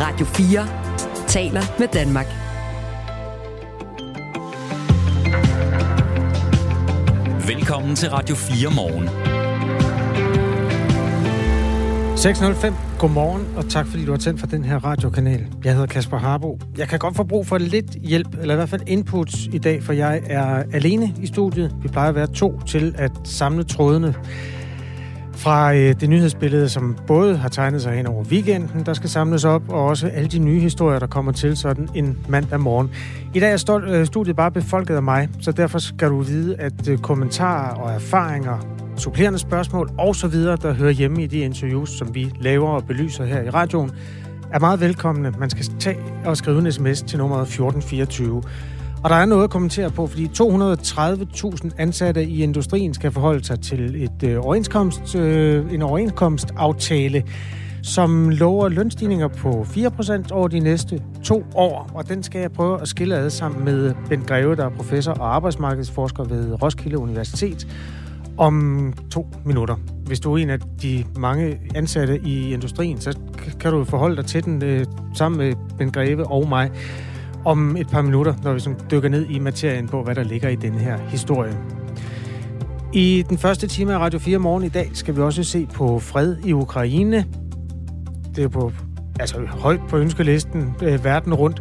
Radio 4 taler med Danmark. Velkommen til Radio 4 morgen. 6:05. Godmorgen, og tak fordi du har tændt for den her radiokanal. Jeg hedder Kasper Harbo. Jeg kan godt få brug for lidt hjælp, eller i hvert fald inputs i dag, for jeg er alene i studiet. Vi plejer at være to til at samle trådene fra det nyhedsbillede, som både har tegnet sig hen over weekenden, der skal samles op, og også alle de nye historier, der kommer til sådan en mandag morgen. I dag er studiet bare befolket af mig, så derfor skal du vide, at kommentarer og erfaringer, supplerende spørgsmål og så videre, der hører hjemme i de interviews, som vi laver og belyser her i radioen, er meget velkomne. Man skal tage og skrive en sms til nummeret 1424. Og der er noget at kommentere på, fordi 230.000 ansatte i industrien skal forholde sig til en overenskomstaftale, som lover lønstigninger på 4% over de næste 2 år. Og den skal jeg prøve at skille ad sammen med Ben Greve, der er professor og arbejdsmarkedsforsker ved Roskilde Universitet, om 2 minutter. Hvis du er en af de mange ansatte i industrien, så kan du forholde dig til den sammen med Ben Greve og mig om et par minutter, når vi dykker ned i materien på, hvad der ligger i den her historie. I den første time af Radio 4 morgen i dag skal vi også se på fred i Ukraine. Det er på højt på ønskelisten verden rundt.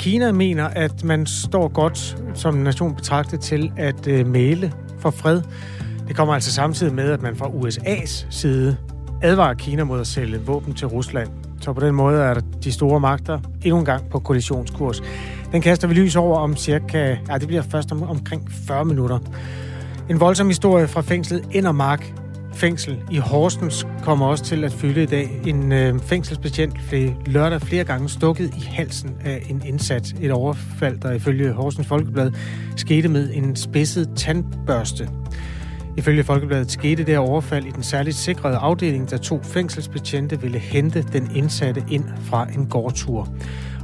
Kina mener, at man står godt som nation betragtet til at mægle for fred. Det kommer altså samtidig med, at man fra USA's side advarer Kina mod at sælge våben til Rusland. Så på den måde er de store magter endnu en gang på kollisionskurs. Den kaster vi lys over om cirka, det bliver først omkring 40 minutter. En voldsom historie fra fængslet Enner Mark fængsel i Horsens kommer også til at fylde i dag. En fængselsbetjent blev lørdag flere gange stukket i halsen af en indsat. Et overfald, der ifølge Horsens Folkeblad skete med en spidset tandbørste. Ifølge Folkebladet skete det overfald i den særligt sikrede afdeling, da 2 fængselsbetjente ville hente den indsatte ind fra en gårdtur.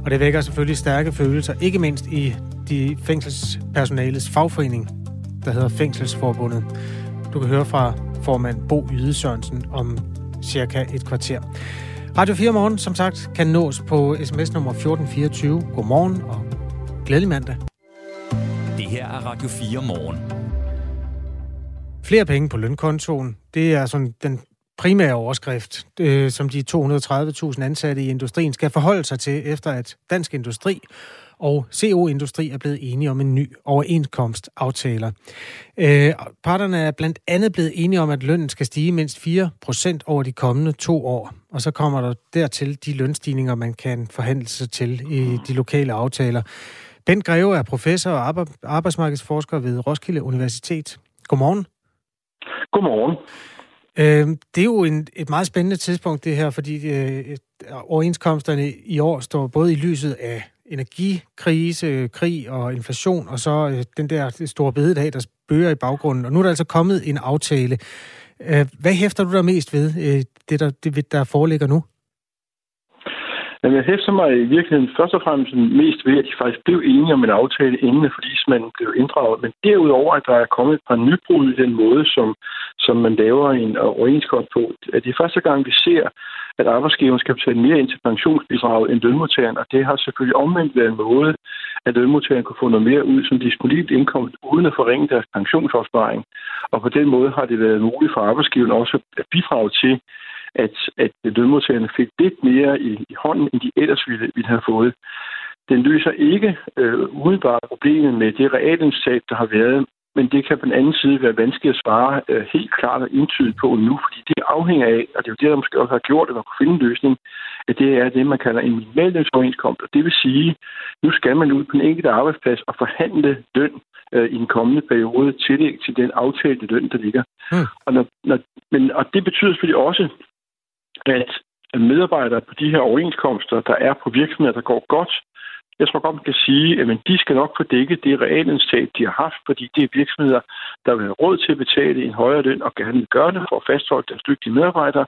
Og det vækker selvfølgelig stærke følelser, ikke mindst i de fængselspersonalets fagforening, der hedder Fængselsforbundet. Du kan høre fra formand Bo Yde Sørensen om cirka et kvarter. Radio 4 morgen, som sagt, kan nås på sms nummer 1424. Godmorgen og glædelig mandag. Det her er Radio 4 morgen. Flere penge på lønkontoen, det er sådan den primære overskrift, som de 230.000 ansatte i industrien skal forholde sig til, efter at Dansk Industri og CO Industri er blevet enige om en ny overenskomstaftaler. Parterne er blandt andet blevet enige om, at lønnen skal stige mindst 4% over de kommende 2 år. Og så kommer der dertil de lønstigninger, man kan forhandle sig til i de lokale aftaler. Ben Greve er professor og arbejdsmarkedsforsker ved Roskilde Universitet. Godmorgen. Godmorgen. Det er jo et meget spændende tidspunkt det her, fordi overenskomsterne i år står både i lyset af energikrise, krig og inflation, og så den der store bededag, der spøger i baggrunden. Og nu er der altså kommet en aftale. Hvad hæfter du der mest ved, det der foreligger nu? Jeg hæfter mig i virkeligheden først og fremmest mest ved, at de faktisk blev enige om en aftale, inden forligsmanden blev inddraget. Men derudover, at der er kommet et par nybrud i den måde, som man laver en overenskomst på. At det er første gang, vi ser, at arbejdsgiveren skal betale mere ind til pensionsbidraget end lønmodtageren, og det har selvfølgelig omvendt været en måde, at lønmodtageren kunne få noget mere ud som disponibel indkomst, uden at forringe deres pensionsopsparing. Og på den måde har det været muligt for arbejdsgiveren også at bidrage til, at lønmodtagerne fik lidt mere i hånden, end de ellers ville have fået. Den løser ikke udenbart problemet med det realindsats, der har været, men det kan på den anden side være vanskeligt at svare helt klart og entydigt på nu, fordi det afhænger af, og det er jo det, der måske også har gjort, at man kunne finde en løsning, at det er det, man kalder en minimallønsoverenskomst. Og det vil sige, nu skal man ud på den enkelte arbejdsplads og forhandle løn i den kommende periode, tillæg til den aftalte løn, der ligger. Og det betyder selvfølgelig også, at medarbejdere på de her overenskomster, der er på virksomheder, der går godt, Jeg tror godt, man kan sige, at de skal nok få dækket det realindstab, de har haft, fordi det er virksomheder, der vil have råd til at betale en højere løn og gerne vil gøre det for at fastholde deres dygtige medarbejdere.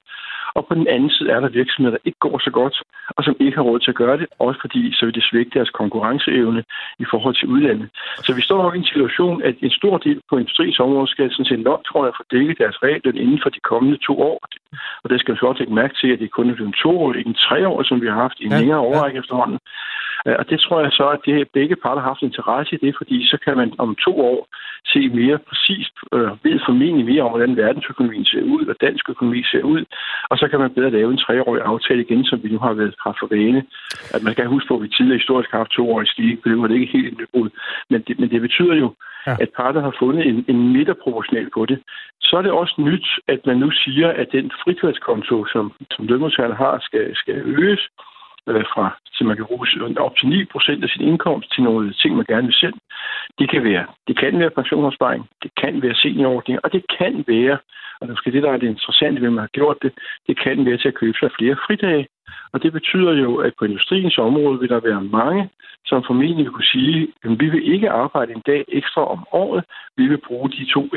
Og på den anden side er der virksomheder, der ikke går så godt, og som ikke har råd til at gøre det, også fordi så vil det svække deres konkurrenceevne i forhold til udlandet. Så vi står nok i en situation, at en stor del på industriens område skal sådan set nok, tror jeg, få dækket deres realløn inden for de kommende 2 år. Og det skal man godt lægge mærke til, at det kun er blevet 2 år, ikke 3 år, som vi har haft i en længere overrække efterhånden. Og det tror jeg så, at det begge parter har haft interesse i det, fordi så kan man om 2 år se mere præcist, ved formentlig mere om, hvordan verdensøkonomien ser ud, og dansk økonomi ser ud, og så kan man bedre lave en 3-årig aftale igen, som vi nu har været haft for vane. At man skal huske på, at vi tidligere historisk har haft 2 år i stige, for det var det ikke helt et nybrud. Men det betyder jo, at parterne har fundet en midterproportional på det. Så er det også nyt, at man nu siger, at den frikørskonto, som lønmodtagerne har, skal øges, så man kan bruge op til 9% af sin indkomst til nogle ting, man gerne vil selv. Det kan være pensionsopsparing, det kan være seniorordninger, og det kan være, og måske det, der er det interessante, hvem har gjort det, det kan være til at købe sig flere fridage. Og det betyder jo, at på industriens område vil der være mange, som formentlig vil kunne sige, at vi vil ikke arbejde en dag ekstra om året, vi vil bruge de 2%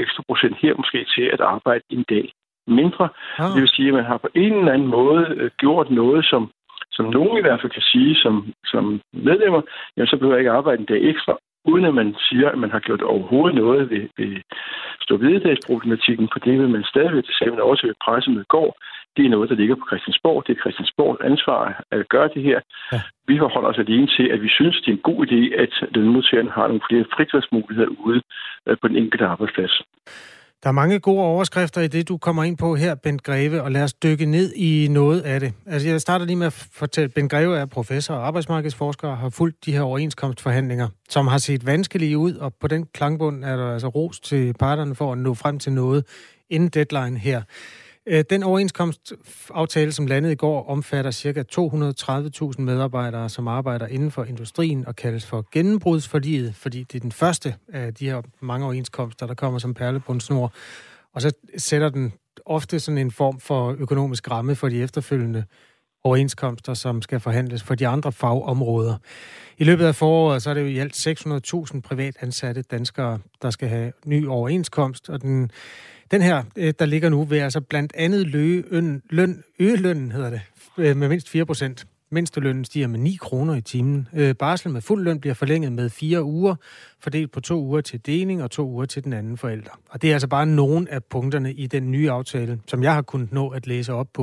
her måske til at arbejde en dag mindre. Det vil sige, at man har på en eller anden måde gjort noget, som nogen i hvert fald kan sige som medlemmer, jamen, så behøver jeg ikke arbejde en dag ekstra, uden at man siger, at man har gjort overhovedet noget ved storbededagsproblematikken, for det vil man stadigvæk, det sagde man også ved pressemødet i går. Det er noget, der ligger på Christiansborg. Det er Christiansborgs ansvar at gøre det her. Ja. Vi forholder os alene til, at vi synes, det er en god idé, at lønmodtagerne har nogle flere fritidsmuligheder ude på den enkelte arbejdsplads. Der er mange gode overskrifter i det, du kommer ind på her, Bent Greve, og lad os dykke ned i noget af det. Altså, jeg starter lige med at fortælle, at Bent Greve er professor og arbejdsmarkedsforsker og har fulgt de her overenskomstforhandlinger, som har set vanskelige ud, og på den klangbund er der altså ros til parterne for at nå frem til noget inden deadline her. Den overenskomstaftale, som landede i går, omfatter ca. 230.000 medarbejdere, som arbejder inden for industrien og kaldes for gennembrudsforliget, fordi det er den første af de her mange overenskomster, der kommer som perle på en snor. Og så sætter den ofte sådan en form for økonomisk ramme for de efterfølgende overenskomster, som skal forhandles for de andre fagområder. I løbet af foråret så er det jo i alt 600.000 privatansatte danskere, der skal have ny overenskomst, og den her, der ligger nu, vil altså blandt andet øge lønnen, hedder det, med mindst 4%. Mindstelønnen stiger med 9 kroner i timen. Barsel med fuld løn bliver forlænget med 4 uger, fordelt på 2 uger til deling og 2 uger til den anden forælder. Og det er altså bare nogle af punkterne i den nye aftale, som jeg har kunnet nå at læse op på.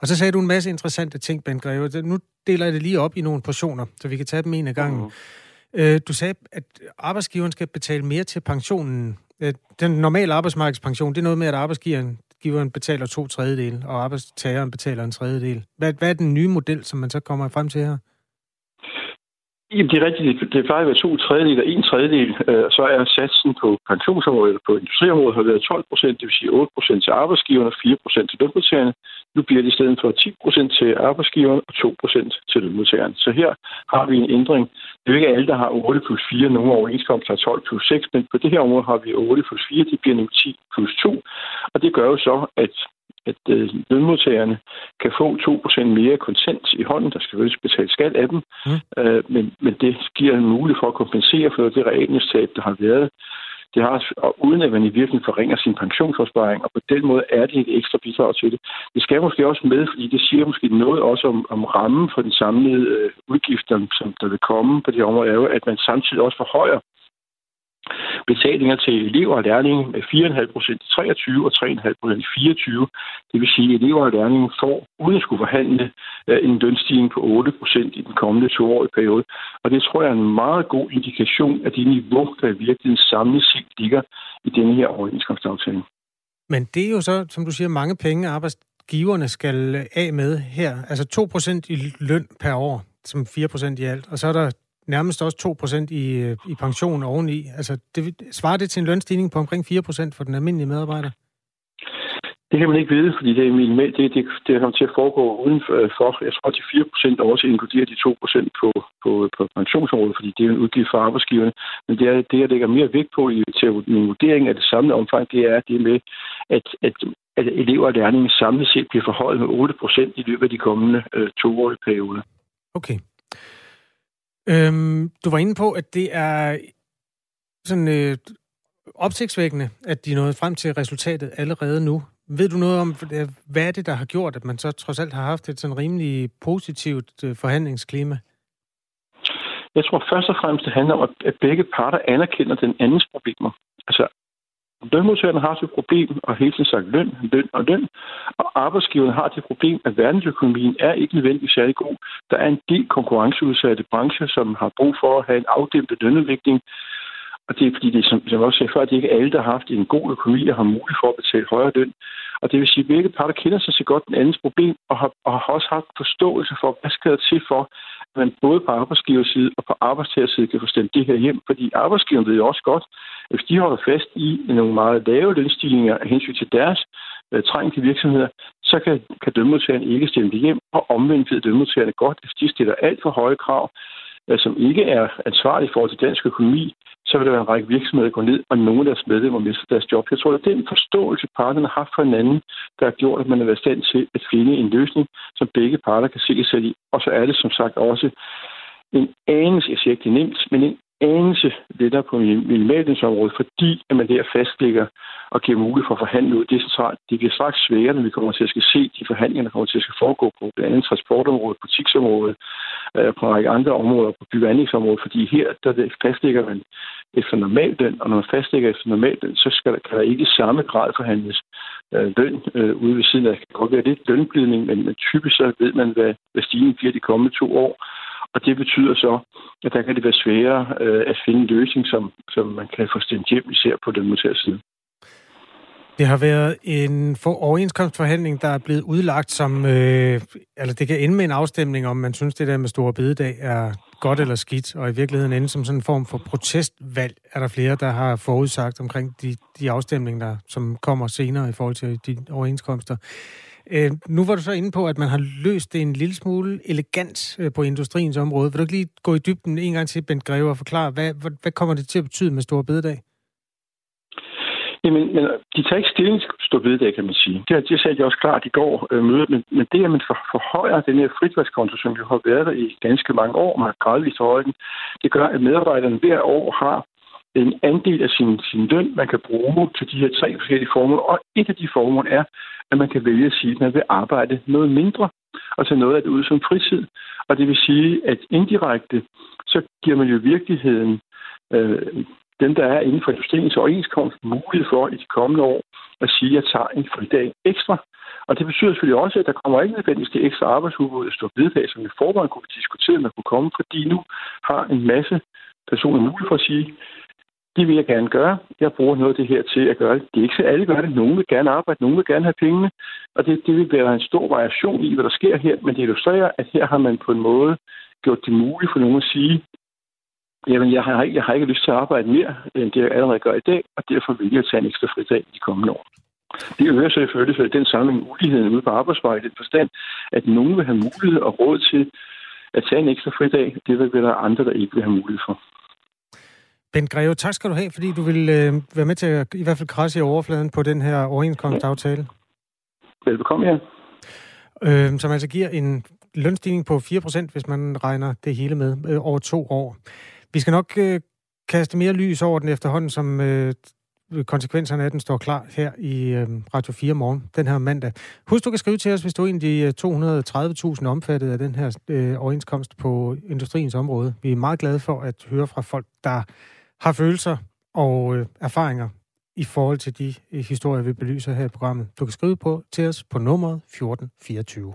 Og så sagde du en masse interessante ting, Ben Greve. Nu deler jeg det lige op i nogle portioner, så vi kan tage dem en af gangen. Du sagde, at arbejdsgiveren skal betale mere til pensionen. Den normale arbejdsmarkedspension, det er noget med, at arbejdsgiveren betaler 2/3, og arbejdstageren betaler 1/3. Hvad er den nye model, som man så kommer frem til her? Jamen, det er rigtigt. Det plejer at være 2/3 og 1/3. Så er satsen på pensionsområdet eller på industriområdet har været 12%, det vil sige 8% til arbejdsgiverne og 4% til lønmodtagerne. Nu bliver det i stedet for 10% til arbejdsgiveren og 2% til lønmodtageren. Så her har vi en ændring. Det er jo ikke alle, der har 8+4, nogle overenskomster har 12+6, men på det her område har vi 8+4, det bliver nu 10+2. Og det gør jo så, at lønmodtagerne kan få 2% mere kontant i hånden, der skal selvfølgelig betale skat af dem, men det giver en mulighed for at kompensere for det realindstab, der har været. Det har, og uden at man i virkeligheden forringer sin pensionsopsparing, og på den måde er det et ekstra bidrag til det. Det skal måske også med, fordi det siger måske noget også om rammen for den samlede udgift, som der vil komme på det område, er jo, at man samtidig også forhøjer betalinger til elever og lærlinge med 4,5% i 23 og 3,5% i 24. Det vil sige, at elever og lærlinge får, uden at skulle forhandle, en lønstigning på 8% i den kommende 2-årige periode. Og det tror jeg er en meget god indikation af det niveau, der i virkeligheden samlet set ligger i denne her overenskomstaftale. Men det er jo så, som du siger, mange penge arbejdsgiverne skal af med her. Altså 2% i løn per år, som 4% i alt. Og så er der nærmest også 2% i pension oveni. Altså, svarer det til en lønstigning på omkring 4% for den almindelige medarbejder? Det kan man ikke vide, fordi det er minimalt. Det er kommet til at foregå udenfor. Jeg tror, at de 4% også inkluderer de 2% på pensionsområdet, fordi det er en udgift for arbejdsgiverne. Men det, jeg lægger mere vægt på til min vurdering af det samlede omfang, det er det med, at elever og lærlinge samlet set bliver forhøjet med 8% i løbet af de kommende 2-årige perioder. Okay. Du var inde på, at det er sådan opsigtsvækkende, at de nåede frem til resultatet allerede nu. Ved du noget om, hvad er det, der har gjort, at man så trods alt har haft et sådan rimelig positivt forhandlingsklima? Jeg tror først og fremmest, det handler om, at begge parter anerkender den andens problemer. Altså, lønmodtagerne har det problem, og hele tiden sagt løn, og arbejdsgiverne har det problem, at verdensøkonomien er ikke nødvendigvis særlig god. Der er en del konkurrenceudsatte brancher, som har brug for at have en afdæmpet lønudvikling, og det er fordi, det, som jeg også sagde før, det er ikke alle, der har haft en god økonomi, der har mulighed for at betale højere løn. Og det vil sige, at begge parter kender sig så godt den andens problem, og har også haft forståelse for, hvad skal der til for, at man både på arbejdsgiverside og på arbejdstagerside kan få stemt det her hjem. Fordi arbejdsgiverne ved jo også godt, at hvis de holder fast i nogle meget lave lønstigninger af hensyn til deres trængte virksomheder, så kan lønmodtagerne ikke stemme det hjem, og omvendt ved lønmodtagerne godt, at de stiller alt for høje krav, som ikke er ansvarlige for til dansk økonomi, så vil der være en række virksomheder, der går ned, og nogle af deres medlemmer mister deres job. Jeg tror, at den forståelse, parterne har haft for hinanden, der har gjort, at man har været i stand til at finde en løsning, som begge parter kan sikre sig i. Og så er det som sagt også en anelse, jeg siger ikke det nemt, men en anelse lettere på minimaldingsområdet, fordi at man der fastlægger og giver mulighed for at forhandle ud decentralt. Det bliver straks sværere, når vi kommer til at skal se de forhandlinger, der kommer til at skal foregå på blandt andet transportområdet, butiksområdet, på en række andre områder, på bygge- og anlægsområdet, fordi her der fastlægger man efter normalløn, og når man fastlægger efter normalløn, så kan der ikke i samme grad forhandles løn ude ved siden af. Det kan godt være lidt lønglidning, men typisk så ved man, hvad stigningen bliver de kommende 2 år. Og det betyder så, at der kan det være sværere at finde en løsning, som man kan få stemt hjem, især på den modtagers side. Det har været en overenskomstforhandling, der er blevet udlagt som... Eller det kan ende med en afstemning, om man synes, det der med store bededag er godt eller skidt, og i virkeligheden ende som sådan en form for protestvalg, er der flere, der har forudsagt omkring de afstemninger, som kommer senere i forhold til de overenskomster. Nu var du så inde på, at man har løst det en lille smule elegant på industriens område. Vil du ikke lige gå i dybden en gang til, Bent Greve, og forklare, hvad kommer det til at betyde med store bededag? Jamen, de tager ikke stilling til store bededag, kan man sige. Det sagde jeg også klart i går mødet, men det, at man forhøjer den her fritvalgskonto, som jo har været der i ganske mange år, man har gradvist forhøjet den, det gør, at medarbejderne hver år har en andel af sin løn, man kan bruge til de her 3 forskellige formål, og et af de formål er, at man kan vælge at sige, at man vil arbejde noget mindre, og tage noget af det ud som fritid. Og det vil sige, at indirekte, så giver man jo virkeligheden dem, der er inden for industriens overenskomst, mulighed for i de kommende år at sige, at jeg tager en fridag ekstra. Og det betyder selvfølgelig også, at der kommer ikke nødvendigvis det ekstra arbejdsudbud af store bededag, som i forvejen kunne vi diskutere, at man kunne komme, fordi nu har en masse personer mulighed for at sige, det vil jeg gerne gøre. Jeg bruger noget af det her til at gøre det. Det er ikke så alle gør det. Nogen vil gerne arbejde, nogen vil gerne have pengene. Og det vil være en stor variation i, hvad der sker her. Men det illustrerer, at her har man på en måde gjort det muligt for nogen at sige, jamen, jeg har ikke lyst til at arbejde mere, end det jeg allerede gør i dag, og derfor vil jeg tage en ekstra fridag i de kommende år. Det øger selvfølgelig for den sammenhæng uligheden ude på arbejdsmarkedet i den forstand, at nogen vil have mulighed og råd til at tage en ekstra fridag. Det vil der andre, der ikke vil have mulighed for. Bent Greve, tak skal du have, fordi du vil være med til at i hvert fald krasse i overfladen på den her overenskomstaftale. Velbekomme, ja. Som altså giver en lønstigning på 4%, hvis man regner det hele med over 2 år. Vi skal nok kaste mere lys over den efterhånden, som konsekvenserne af den står klar her i Radio 4 morgen den her mandag. Husk, du kan skrive til os, hvis du er en af de 230.000 omfattet af den her overenskomst på industriens område. Vi er meget glade for at høre fra folk, der har følelser og erfaringer i forhold til de historier, vi belyser her i programmet. Du kan skrive til os på nummeret 1424.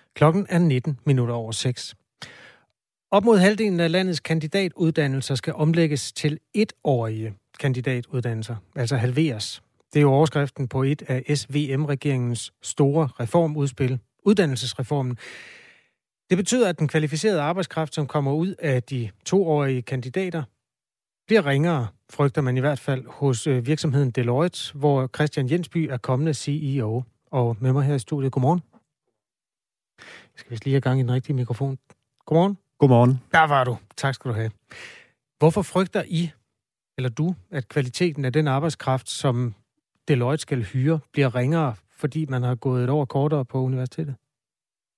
Klokken er 6:19. Op mod halvdelen af landets kandidatuddannelser skal omlægges til 1-årige kandidatuddannelser, altså halveres. Det er jo overskriften på et af SVM-regeringens store reformudspil, uddannelsesreformen. Det betyder, at den kvalificerede arbejdskraft, som kommer ud af de 2-årige kandidater, bliver ringere, frygter man i hvert fald hos virksomheden Deloitte, hvor Christian Jensby er kommende CEO. Og med mig her i studiet, godmorgen. Jeg skal vist lige have gang i den rigtige mikrofon. Godmorgen. Godmorgen. Der var du. Tak skal du have. Hvorfor frygter I, eller du, at kvaliteten af den arbejdskraft, som Deloitte skal hyre, bliver ringere, fordi man har gået et år kortere på universitetet?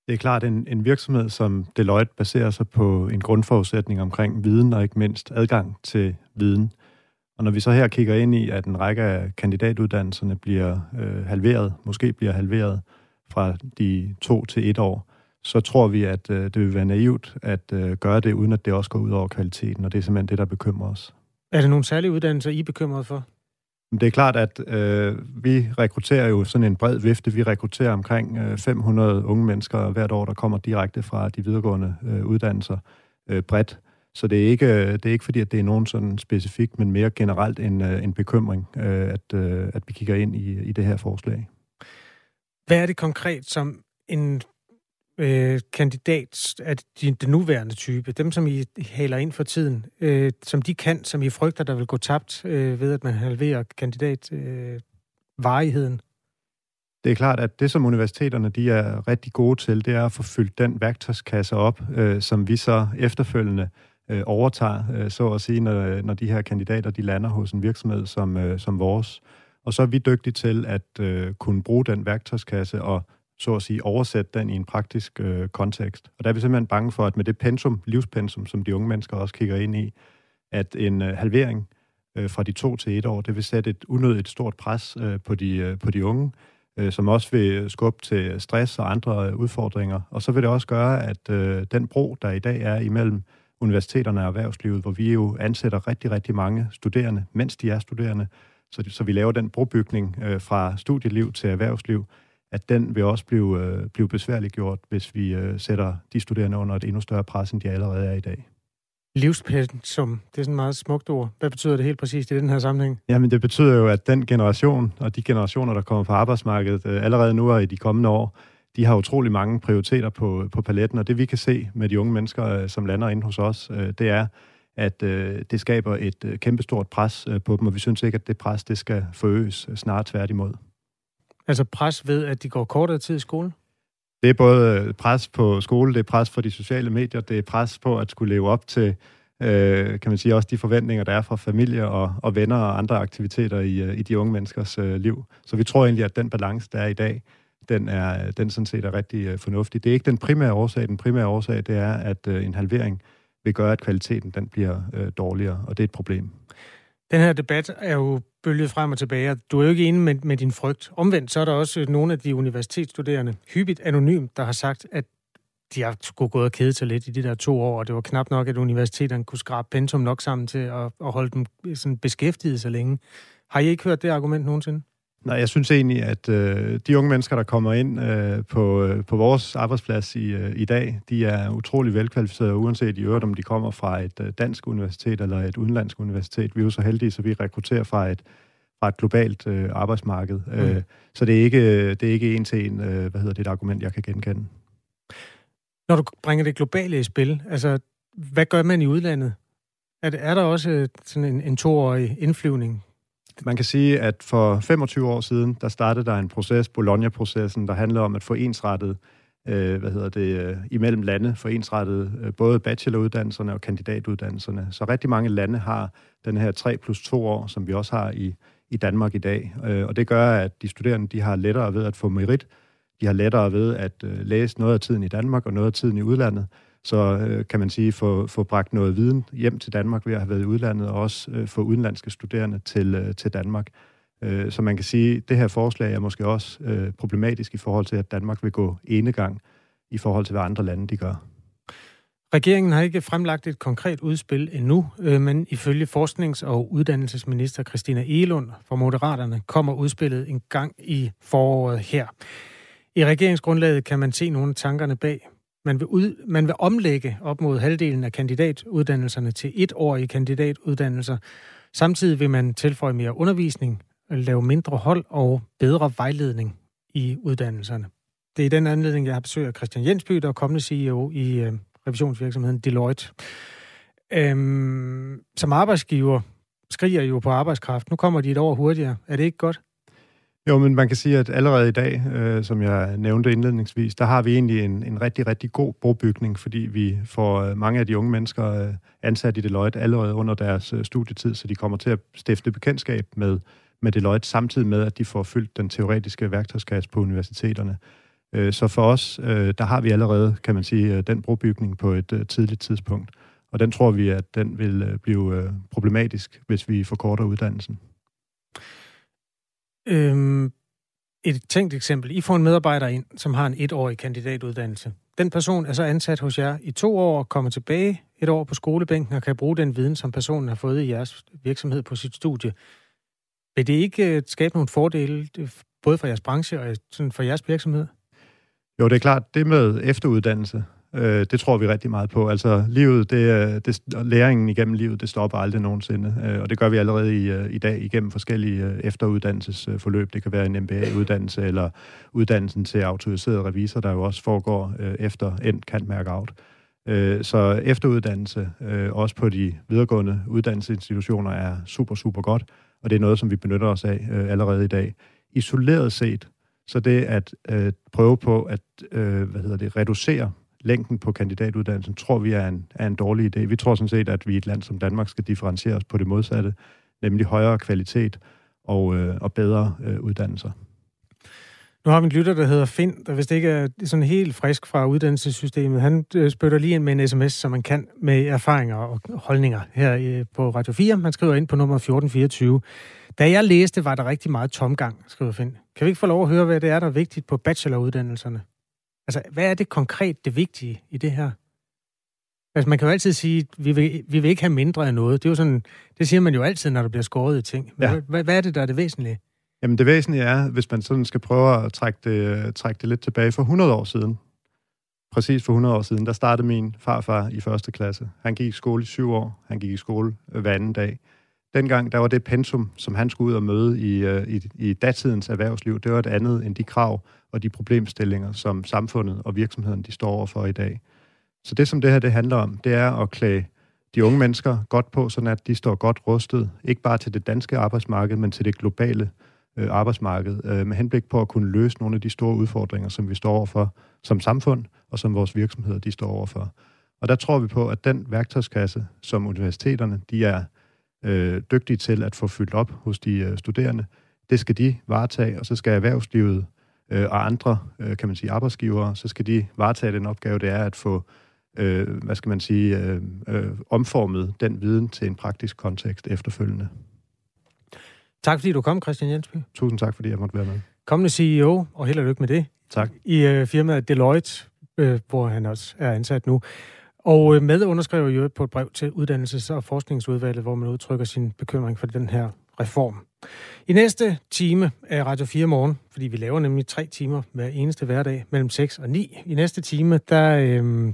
Det er klart, en virksomhed som Deloitte baserer sig på en grundforudsætning omkring viden og ikke mindst adgang til viden. Og når vi så her kigger ind i, at en række af kandidatuddannelserne bliver halveret fra de 2 til 1 år, så tror vi, at det vil være naivt at gøre det, uden at det også går ud over kvaliteten, og det er simpelthen det, der bekymrer os. Er det nogle særlige uddannelser, I er bekymret for? Det er klart, at vi rekrutterer jo sådan en bred vifte. Vi rekrutterer omkring 500 unge mennesker hvert år, der kommer direkte fra de videregående uddannelser bredt. Så det er ikke fordi, at det er nogen sådan specifikt, men mere generelt en bekymring, at vi kigger ind i det her forslag. Hvad er det konkret, som en kandidat af den nuværende type, dem som I haler ind for tiden, som de kan, som I frygter, der vil gå tabt ved, at man halverer kandidatvarigheden? Det er klart, at det, som universiteterne de er rigtig gode til, det er at få fyldt den værktøjskasse op, som vi så efterfølgende overtager, så at sige, når de her kandidater de lander hos en virksomhed som vores. Og så er vi dygtige til at kunne bruge den værktøjskasse og så at sige, oversætte den i en praktisk kontekst. Og der er vi simpelthen bange for, at med det livspensum, som de unge mennesker også kigger ind i, at en halvering fra de 2 til 1 år, det vil sætte et unødigt stort pres på de unge, som også vil skubbe til stress og andre udfordringer. Og så vil det også gøre, at den bro, der i dag er imellem universiteterne og erhvervslivet, hvor vi jo ansætter rigtig, rigtig mange studerende, mens de er studerende, så vi laver den brobygning fra studieliv til erhvervsliv, at den vil også blive besværliggjort, hvis vi sætter de studerende under et endnu større pres, end de allerede er i dag. Livspensum, det er sådan et meget smukt ord. Hvad betyder det helt præcist i den her sammenhæng? Jamen, det betyder jo, at den generation og de generationer, der kommer på arbejdsmarkedet allerede nu og i de kommende år, de har utrolig mange prioriteter på paletten, og det vi kan se med de unge mennesker, som lander inde hos os, det er, at det skaber et kæmpestort pres på dem, og vi synes ikke, at det pres, det skal forøges snart tværtimod. Altså pres ved, at de går kortere tid i skole? Det er både pres på skole, det er pres for de sociale medier, det er pres på at skulle leve op til, kan man sige, også de forventninger, der er fra familie og venner og andre aktiviteter i de unge menneskers liv. Så vi tror egentlig, at den balance, der er i dag, den sådan set er rigtig fornuftig. Det er ikke den primære årsag. Den primære årsag, det er, at en halvering vil gøre, at kvaliteten den bliver dårligere, og det er et problem. Den her debat er jo bølget frem og tilbage. Du er jo ikke enig med din frygt. Omvendt så er der også nogle af de universitetsstuderende, hyppigt anonymt, der har sagt, at de har sgu gået og kedet sig lidt i de der 2 år, og det var knap nok, at universiteterne kunne skrabe pensum nok sammen til at holde dem sådan beskæftiget så længe. Har I ikke hørt det argument nogensinde? Nej, jeg synes egentlig, at de unge mennesker, der kommer ind på vores arbejdsplads i dag, de er utrolig velkvalificerede, uanset i øvrigt, om de kommer fra et dansk universitet eller et udenlandsk universitet. Vi er jo så heldige, så vi rekrutterer fra et globalt arbejdsmarked. Så det er ikke en til en, et argument, jeg kan genkende. Når du bringer det globale i spil, altså, hvad gør man i udlandet? Er der også sådan en 2-årig indflyvning? Man kan sige, at for 25 år siden, der startede der en proces, Bologna-processen, der handler om at få ensrettet, imellem lande, få ensrettet både bacheloruddannelserne og kandidatuddannelserne. Så rigtig mange lande har den her 3+2 år, som vi også har i Danmark i dag. Og det gør, at de studerende, de har lettere ved at få merit, de har lettere ved at læse noget af tiden i Danmark og noget af tiden i udlandet. Så kan man sige, få bragt noget viden hjem til Danmark ved at have været i udlandet, og også få udenlandske studerende til Danmark. Så man kan sige, at det her forslag er måske også problematisk i forhold til, at Danmark vil gå enegang i forhold til, hvad andre lande de gør. Regeringen har ikke fremlagt et konkret udspil endnu, men ifølge forsknings- og uddannelsesminister Christina Egelund fra Moderaterne kommer udspillet en gang i foråret her. I regeringsgrundlaget kan man se nogle af tankerne bag. Man vil omlægge op mod halvdelen af kandidatuddannelserne til 1-årige kandidatuddannelser. Samtidig vil man tilføje mere undervisning, lave mindre hold og bedre vejledning i uddannelserne. Det er i den anledning, jeg har besøg af Christian Jensby, der er kommende CEO i revisionsvirksomheden Deloitte. Som arbejdsgiver skriger jo på arbejdskraft. Nu kommer de et år hurtigere. Er det ikke godt? Jo, men man kan sige, at allerede i dag, som jeg nævnte indledningsvis, der har vi egentlig en rigtig, rigtig god brobygning, fordi vi får mange af de unge mennesker ansat i Deloitte allerede under deres studietid, så de kommer til at stifte bekendtskab med Deloitte, samtidig med, at de får fyldt den teoretiske værktøjskasse på universiteterne. Så for os, der har vi allerede, kan man sige, den brobygning på et tidligt tidspunkt, og den tror vi, at den vil blive problematisk, hvis vi forkorter uddannelsen. Et tænkt eksempel. I får en medarbejder ind, som har en etårig kandidatuddannelse. Den person er så ansat hos jer i 2 år og kommer tilbage 1 år på skolebænken og kan bruge den viden, som personen har fået i jeres virksomhed på sit studie. Vil det ikke skabe nogle fordele, både for jeres branche og for jeres virksomhed? Jo, det er klart. Det med efteruddannelse, det tror vi rigtig meget på. Altså livet, læringen igennem livet, det stopper aldrig nogensinde. Og det gør vi allerede i dag igennem forskellige efteruddannelsesforløb. Det kan være en MBA-uddannelse eller uddannelsen til autoriseret revisor, der jo også foregår efter endt cand.merc.aut. Så efteruddannelse, også på de videregående uddannelsesinstitutioner, er super, super godt. Og det er noget, som vi benytter os af allerede i dag. Isoleret set, så det at prøve på at reducere længden på kandidatuddannelsen, tror vi er en dårlig idé. Vi tror sådan set, at vi i et land som Danmark skal differentiere os på det modsatte, nemlig højere kvalitet og bedre uddannelser. Nu har vi en lytter, der hedder Finn, der hvis det ikke er sådan helt frisk fra uddannelsessystemet, han spytter lige ind med en sms, som man kan med erfaringer og holdninger her på Radio 4. Man skriver ind på nummer 1424. Da jeg læste, var der rigtig meget tomgang, skriver Finn. Kan vi ikke få lov at høre, hvad det er, der er vigtigt på bacheloruddannelserne? Altså, hvad er det konkret det vigtige i det her? Altså, man kan jo altid sige, at vi vil ikke have mindre af noget. Det er jo sådan, det siger man jo altid, når der bliver skåret i ting. Men ja. Hvad er det, der er det væsentlige? Jamen, det væsentlige er, hvis man sådan skal prøve at trække det lidt tilbage for 100 år siden. Præcis for 100 år siden, der startede min farfar i 1. klasse. Han gik i skole i 7 år. Han gik i skole hver anden dag. Dengang, der var det pensum, som han skulle ud og møde i datidens erhvervsliv, det var et andet end de krav og de problemstillinger, som samfundet og virksomheden, de står overfor i dag. Så det, som det her det handler om, det er at klæde de unge mennesker godt på, sådan at de står godt rustet, ikke bare til det danske arbejdsmarked, men til det globale arbejdsmarked, med henblik på at kunne løse nogle af de store udfordringer, som vi står overfor som samfund, og som vores virksomheder, de står overfor. Og der tror vi på, at den værktøjskasse, som universiteterne, de er dygtige til at få fyldt op hos de studerende, det skal de varetage, og så skal erhvervslivet og andre, kan man sige, arbejdsgivere, så skal de varetage den opgave, det er at få, omformet den viden til en praktisk kontekst efterfølgende. Tak fordi du kom, Christian Jensby. Tusind tak, fordi jeg måtte være med. Kommende CEO, og held og lykke med det. Tak. I firmaet Deloitte, hvor han også er ansat nu. Og medunderskriver jo på et brev til Uddannelses- og Forskningsudvalget, hvor man udtrykker sin bekymring for den her reform. I næste time af Radio 4 morgen, fordi vi laver nemlig 3 timer hver eneste hverdag mellem 6 og 9. I næste time, der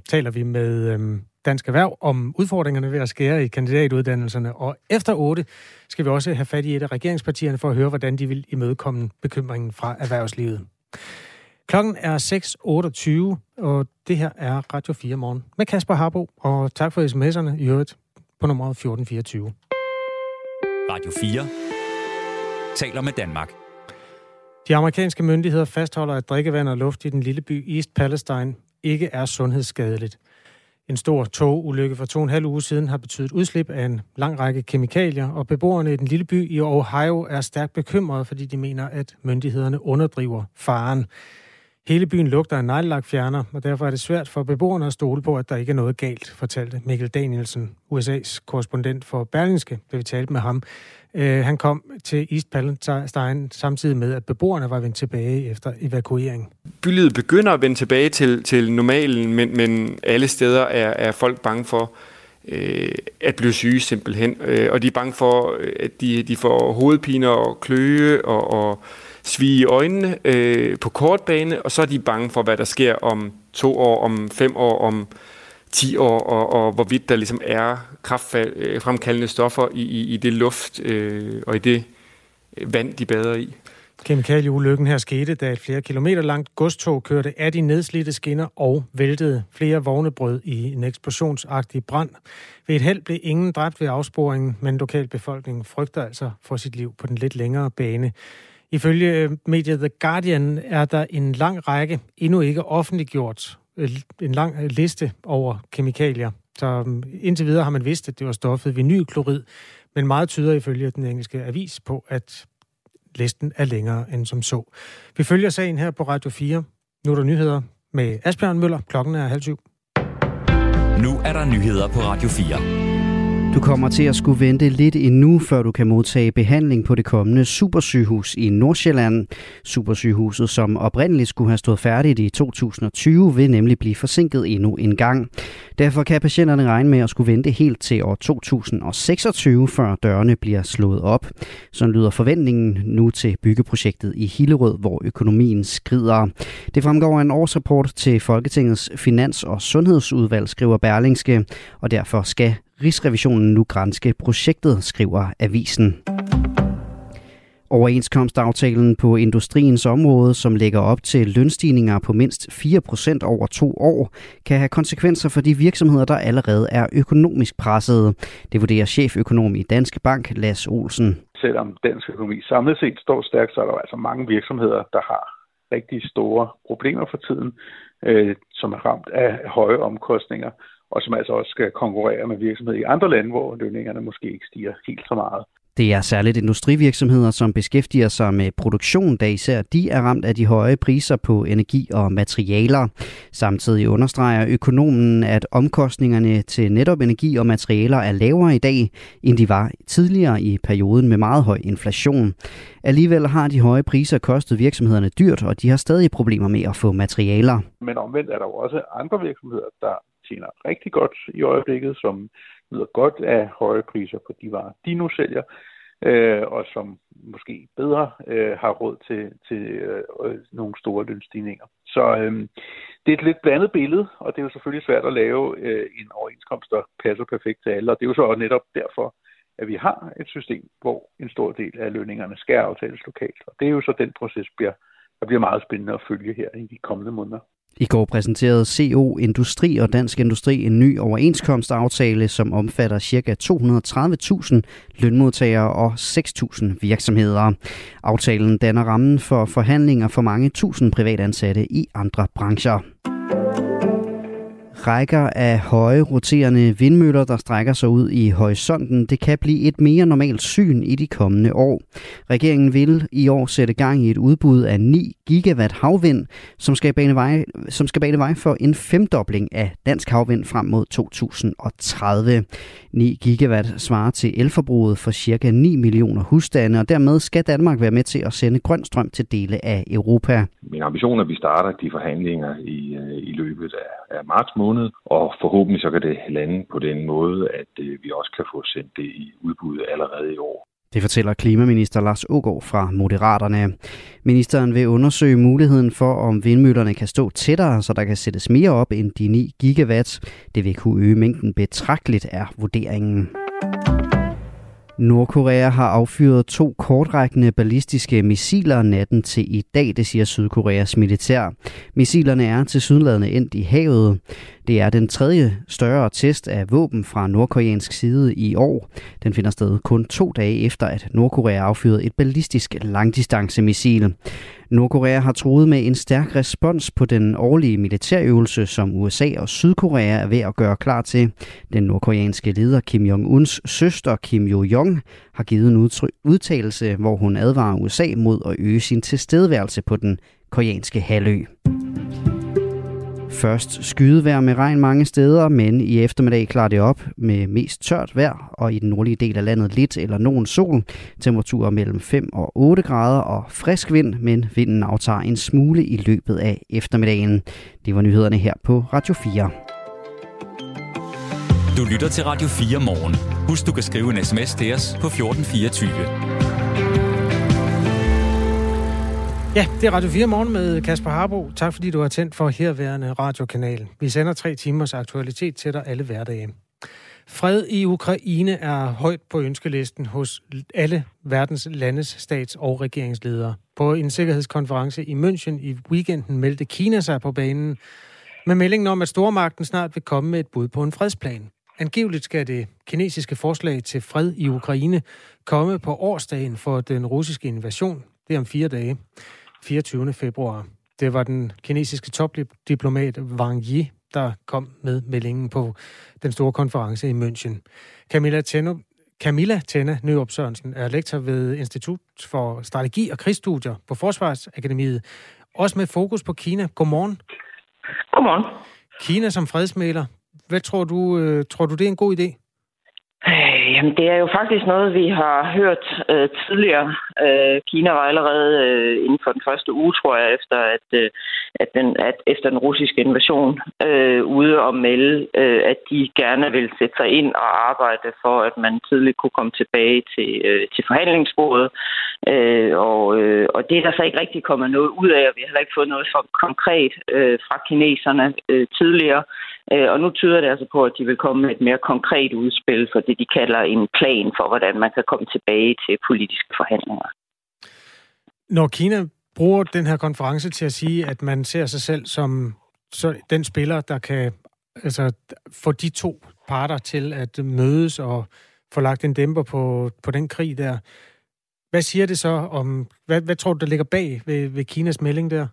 taler vi med Dansk Erhverv om udfordringerne ved at skære i kandidatuddannelserne. Og efter 8 skal vi også have fat i et af regeringspartierne for at høre, hvordan de vil imødekomme bekymringen fra erhvervslivet. Klokken er 6.28, og det her er Radio 4 morgen med Kasper Harbo, og tak for sms'erne i øvrigt på nummeret 1424. Radio 4 taler med Danmark. De amerikanske myndigheder fastholder, at drikkevand og luft i den lille by East Palestine ikke er sundhedsskadeligt. En stor togulykke for 2,5 uger siden har betydet udslip af en lang række kemikalier, og beboerne i den lille by i Ohio er stærkt bekymrede, fordi de mener, at myndighederne underdriver faren. Hele byen lugter af neglelakfjerner, og derfor er det svært for beboerne at stole på, at der ikke er noget galt, fortalte Mikkel Danielsen, USA's korrespondent for Berlingske, da vi talte med ham. Han kom til East Palestine samtidig med, at beboerne var vendt tilbage efter evakuering. Bylivet begynder at vende tilbage til normalen, men alle steder er folk bange for at blive syge simpelthen. Og de er bange for, at de får hovedpiner og kløe og svige i øjnene på kort bane, og så er de bange for, hvad der sker om 2 år, om 5 år, om 10 år, og hvorvidt der ligesom er kræftfremkaldende stoffer i det luft og i det vand, de bader i. Kemikalieulykken her skete, da et flere kilometer langt godstog kørte af de nedslidte skinner og væltede flere vognebrød i en eksplosionsagtig brand. Ved et held blev ingen dræbt ved afsporingen, men lokalbefolkningen frygter altså for sit liv på den lidt længere bane. Ifølge mediet The Guardian er der en lang række, endnu ikke offentliggjort, en lang liste over kemikalier. Så indtil videre har man vidst, at det var stoffet vinylklorid, men meget tyder ifølge den engelske avis på, at listen er længere end som så. Vi følger sagen her på Radio 4. Nu er der nyheder med Asbjørn Møller. Klokken er 6:30. Nu er der nyheder på Radio 4. Du kommer til at skulle vente lidt endnu, før du kan modtage behandling på det kommende supersygehus i Nordsjælland. Supersygehuset, som oprindeligt skulle have stået færdigt i 2020, vil nemlig blive forsinket endnu en gang. Derfor kan patienterne regne med at skulle vente helt til år 2026, før dørene bliver slået op. Sådan lyder forventningen nu til byggeprojektet i Hillerød, hvor økonomien skrider. Det fremgår af en årsrapport til Folketingets Finans- og Sundhedsudvalg, skriver Berlingske, og derfor skal Rigsrevisionen nu granske projektet, skriver avisen. Overenskomstaftalen på industriens område, som lægger op til lønstigninger på mindst 4% over 2 år, kan have konsekvenser for de virksomheder, der allerede er økonomisk pressede. Det vurderer cheføkonom i Danske Bank, Lars Olsen. Selvom dansk økonomi samlet set står stærkt, så er der altså mange virksomheder, der har rigtig store problemer for tiden, som er ramt af høje omkostninger, og som altså også skal konkurrere med virksomheder i andre lande, hvor lønningerne måske ikke stiger helt så meget. Det er særligt industrivirksomheder, som beskæftiger sig med produktion, da især de er ramt af de høje priser på energi og materialer. Samtidig understreger økonomen, at omkostningerne til netop energi og materialer er lavere i dag, end de var tidligere i perioden med meget høj inflation. Alligevel har de høje priser kostet virksomhederne dyrt, og de har stadig problemer med at få materialer. Men omvendt er der jo også andre virksomheder, der tjener rigtig godt i øjeblikket, som nyder godt af høje priser på de varer, de nu sælger, og som måske bedre har råd til nogle store lønstigninger. Så det er et lidt blandet billede, og det er jo selvfølgelig svært at lave en overenskomst, der passer perfekt til alle, og det er jo så også netop derfor, at vi har et system, hvor en stor del af lønningerne skal aftales lokalt, og det er jo så den proces, der bliver meget spændende at følge her i de kommende måneder. I går præsenterede CO Industri og Dansk Industri en ny overenskomstaftale, som omfatter ca. 230.000 lønmodtagere og 6.000 virksomheder. Aftalen danner rammen for forhandlinger for mange tusind privatansatte i andre brancher. Rækker af høje roterende vindmøller, der strækker sig ud i horisonten, det kan blive et mere normalt syn i de kommende år. Regeringen vil i år sætte gang i et udbud af 9 gigawatt havvind, som skal bane vej for en femdobling af dansk havvind frem mod 2030. 9 gigawatt svarer til elforbruget for ca. 9 millioner husstande, og dermed skal Danmark være med til at sende grøn strøm til dele af Europa. Min ambition er, at vi starter de forhandlinger i løbet af marts måned, og forhåbentlig så kan det lande på den måde, at vi også kan få sendt det i udbud allerede i år. Det fortæller klimaminister Lars Aagaard fra Moderaterne. Ministeren vil undersøge muligheden for, om vindmøllerne kan stå tættere, så der kan sættes mere op end de 9 gigawatt. Det vil kunne øge mængden betragteligt, er vurderingen. Nordkorea har affyret 2 kortrækkende ballistiske missiler natten til i dag, det siger Sydkoreas militær. Missilerne er tilsyneladende endt i havet. Det er den 3. større test af våben fra nordkoreansk side i år. Den finder sted kun 2 dage efter, at Nordkorea affyrede et ballistisk langdistancemissil. Nordkorea har truet med en stærk respons på den årlige militærøvelse, som USA og Sydkorea er ved at gøre klar til. Den nordkoreanske leder Kim Jong-uns søster Kim Jo-jong har givet en udtalelse, hvor hun advarer USA mod at øge sin tilstedeværelse på den koreanske halvø. Først skydevejr med regn mange steder, men i eftermiddag klarer det op med mest tørt vejr, og i den nordlige del af landet lidt eller nogen sol. Temperaturer mellem 5 og 8 grader og frisk vind, men vinden aftager en smule i løbet af eftermiddagen. Det var nyhederne her på Radio 4. Du lytter til Radio 4 morgen. Husk, du kan skrive en sms til os på 1424. Ja, det er Radio 4 morgen med Kasper Harbo. Tak fordi du har tændt for herværende radiokanal. Vi sender 3 timers aktualitet til dig alle hverdage. Fred i Ukraine er højt på ønskelisten hos alle verdens landes stats- og regeringsledere. På en sikkerhedskonference i München i weekenden meldte Kina sig på banen med meldingen om, at stormagten snart vil komme med et bud på en fredsplan. Angiveligt skal det kinesiske forslag til fred i Ukraine komme på årsdagen for den russiske invasion. Det er om 4 dage, 24. februar. Det var den kinesiske topdiplomat Wang Yi, der kom med meldingen på den store konference i München. Camilla Tenø Nørup Sørensen er lektor ved Institut for Strategi og Krigsstudier på Forsvarsakademiet, også med fokus på Kina. Godmorgen. Godmorgen. Kina som fredsmægler. Hvad tror du, det er en god idé? Jamen, det er jo faktisk noget, vi har hørt tidligere. Kina var allerede inden for den første uge, tror jeg, efter efter den russiske invasion, ude og melde, at de gerne vil sætte sig ind og arbejde for, at man tidligt kunne komme tilbage til forhandlingsbordet. Og det er der så ikke rigtig kommet noget ud af, og vi har heller ikke fået noget for konkret fra kineserne tidligere. Og nu tyder det altså på, at de vil komme med et mere konkret udspil for det, de kalder en plan for, hvordan man kan komme tilbage til politiske forhandlinger. Når Kina bruger den her konference til at sige, at man ser sig selv som den spiller, der kan få de to parter til at mødes og få lagt en dæmper på den krig der, hvad siger det så om, hvad tror du, der ligger bag ved Kinas melding der?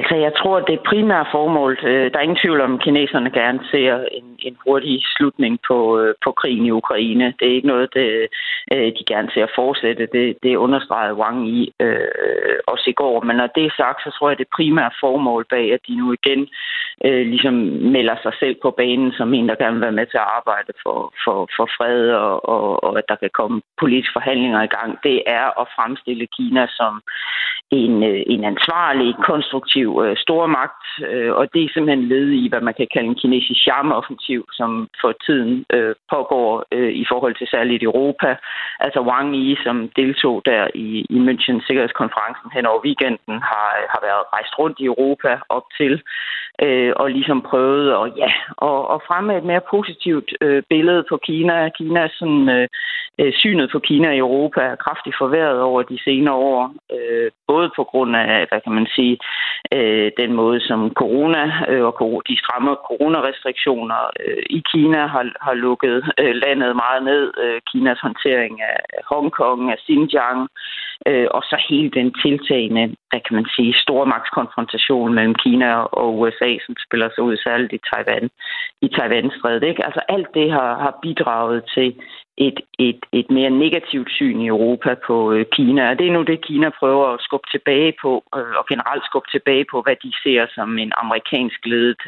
Altså, jeg tror, at det primære formål, der er ingen tvivl om, at kineserne gerne ser en hurtig slutning på krigen i Ukraine. Det er ikke noget, de gerne ser at fortsætte. Det understregede Wang Yi også i går. Men når det er sagt, så tror jeg, at det primære formål bag, at de nu igen ligesom melder sig selv på banen som en, der gerne vil være med til at arbejde for fred og at der kan komme politiske forhandlinger i gang, det er at fremstille Kina som en ansvarlig, konstruktiv stormagt, og det er simpelthen led i, hvad man kan kalde en kinesisk charmeoffensiv, som for tiden pågår i forhold til særligt Europa. Altså Wang Yi, som deltog der i München Sikkerhedskonferencen hen over weekenden, har været rejst rundt i Europa op til og ligesom prøvet at fremme et mere positivt billede på Kina. Synet på Kina i Europa er kraftigt forværret over de senere år, både på grund af, hvad kan man sige, den måde, som corona og de stramme coronarestriktioner i Kina har lukket landet meget ned. Kinas håndtering af Hongkong, af Xinjiang, og så hele den tiltagende, hvad kan man sige, stormagtskonfrontation mellem Kina og USA, som spiller sig ud særligt i Taiwan, i Taiwanstrædet, ikke? Altså alt det har bidraget til et mere negativt syn i Europa på Kina. Og det er nu det, Kina prøver at skubbe tilbage på, og generelt skubbe tilbage på, hvad de ser som en amerikansk ledet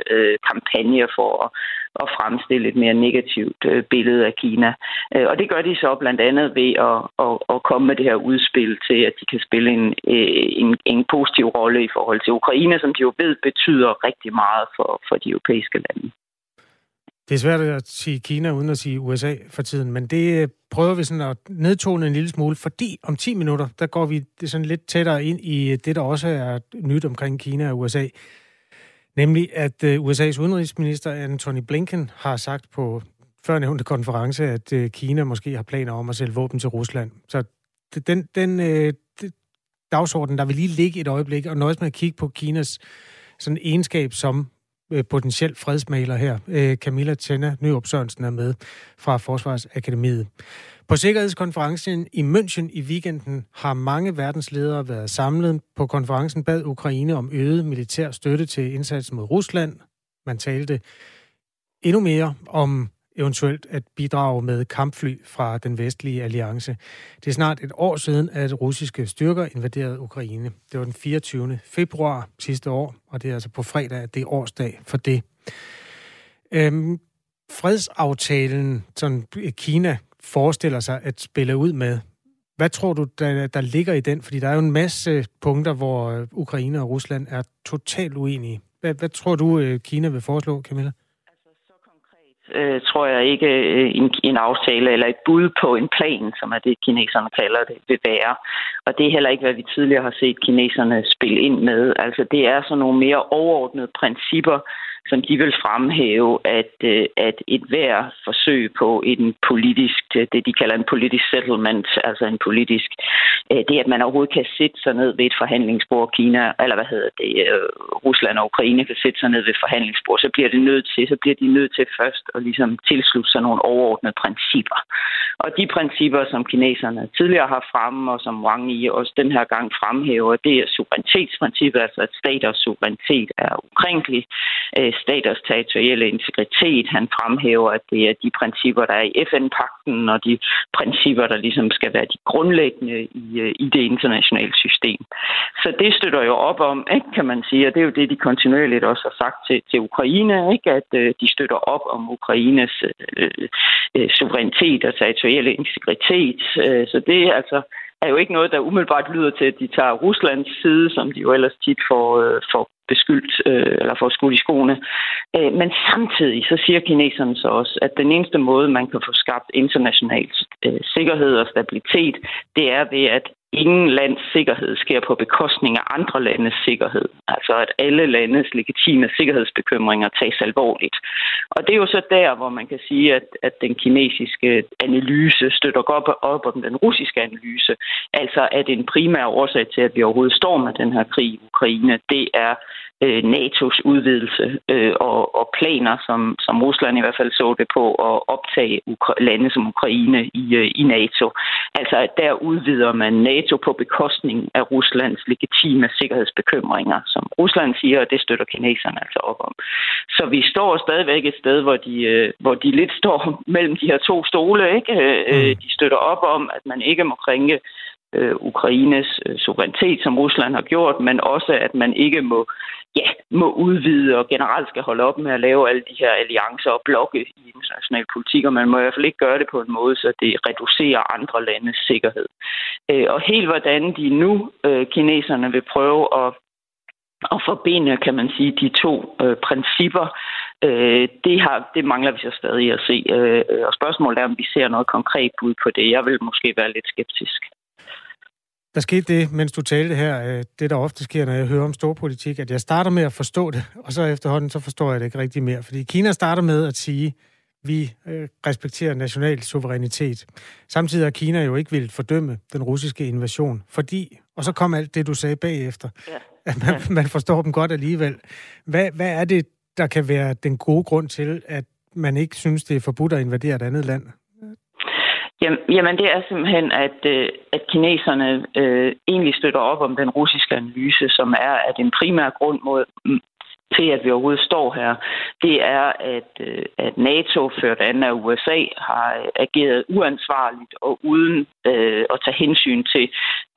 kampagne for at fremstille et mere negativt billede af Kina. Og det gør de så blandt andet ved at komme med det her udspil til, at de kan spille en positiv rolle i forhold til Ukraine, som de jo ved betyder rigtig meget for de europæiske lande. Det er svært at sige Kina uden at sige USA for tiden, men det prøver vi sådan at nedtone en lille smule, fordi om 10 minutter, der går vi sådan lidt tættere ind i det, der også er nyt omkring Kina og USA. Nemlig, at USA's udenrigsminister Anthony Blinken har sagt på førnævnte konference, at Kina måske har planer om at sælge våben til Rusland. Så den dagsorden, der vil lige ligge et øjeblik, og nøjes med at kigge på Kinas sådan egenskab som potentiel fredsmægler her. Camilla Tenø Nørup Sørensen er med fra Forsvarsakademiet. På sikkerhedskonferencen i München i weekenden har mange verdensledere været samlet. På konferencen bad Ukraine om øget militær støtte til indsatsen mod Rusland. Man talte endnu mere om eventuelt at bidrage med kampfly fra den vestlige alliance. Det er snart et år siden, at russiske styrker invaderede Ukraine. Det var den 24. februar sidste år, og det er altså på fredag, at det er årsdag for det. Fredsaftalen, som Kina forestiller sig at spille ud med, hvad tror du, der ligger i den? Fordi der er jo en masse punkter, hvor Ukraine og Rusland er totalt uenige. Hvad tror du, Kina vil foreslå, Camilla? Tror jeg ikke en aftale eller et bud på en plan, som er det, kineserne kalder det, vil være. Og det er heller ikke, hvad vi tidligere har set kineserne spille ind med. Altså, det er sådan nogle mere overordnede principper, som de vil fremhæve, at et hvert forsøg på en politisk, det de kalder en politisk settlement, altså en politisk, det at man overhovedet kan sætte sig ned ved et forhandlingsbord, Kina, eller Rusland og Ukraine kan sætte sig ned ved et forhandlingsbord, så bliver de nødt til først at ligesom tilslutte sig nogle overordnede principper. Og de principper, som kineserne tidligere har fremme, og som Wang Yi også den her gang fremhæver, det er suverænitetsprincippet, altså at staters suverænitet er ukrænkelig, staters territorielle integritet. Han fremhæver, at det er de principper, der er i FN-pakten, og de principper, der ligesom skal være de grundlæggende i det internationale system. Så det støtter jo op om, ikke, kan man sige, og det er jo det, de kontinuerligt også har sagt til Ukraine, ikke, at de støtter op om Ukraines suverænitet og territorielle integritet. Så det er altså er jo ikke noget, der umiddelbart lyder til, at de tager Ruslands side, som de jo ellers tit får beskyldt eller får skudt i skoene. Men samtidig så siger kineserne så også, at den eneste måde, man kan få skabt international sikkerhed og stabilitet, det er ved, at ingen lands sikkerhed sker på bekostning af andre landes sikkerhed. Altså at alle landes legitime sikkerhedsbekymringer tages alvorligt. Og det er jo så der, hvor man kan sige, at den kinesiske analyse støtter godt op om den russiske analyse. Altså at en primær årsag til, at vi overhovedet står med den her krig i Ukraine, det er NATO's udvidelse og planer, som Rusland i hvert fald så det på, at optage lande som Ukraine i NATO. Altså, at der udvider man NATO på bekostning af Ruslands legitime sikkerhedsbekymringer, som Rusland siger, og det støtter kineserne altså op om. Så vi står stadigvæk et sted, hvor de lidt står mellem de her to stole, ikke? De støtter op om, at man ikke må krænke Ukraines suverænitet, som Rusland har gjort, men også, at man ikke må udvide og generelt skal holde op med at lave alle de her alliancer og blokke i international politik, og man må i hvert fald ikke gøre det på en måde, så det reducerer andre landes sikkerhed. Og helt hvordan de nu, kineserne, vil prøve at forbinde, kan man sige, de to principper, det mangler vi så stadig at se. Og spørgsmålet er, om vi ser noget konkret bud på det. Jeg vil måske være lidt skeptisk. Der skete det, mens du talte her, det der ofte sker, når jeg hører om storpolitik, at jeg starter med at forstå det, og så efterhånden så forstår jeg det ikke rigtig mere. Fordi Kina starter med at sige, at vi respekterer national suverænitet. Samtidig har Kina jo ikke villet fordømme den russiske invasion, fordi, og så kom alt det, du sagde bagefter, at man forstår dem godt alligevel. Hvad er det, der kan være den gode grund til, at man ikke synes, det er forbudt at invadere et andet land? Jamen, det er simpelthen, at kineserne egentlig støtter op om den russiske analyse, som er, at en primær grund til, at vi overhovedet står her, det er, at NATO, ført an af USA, har ageret uansvarligt og uden at tage hensyn til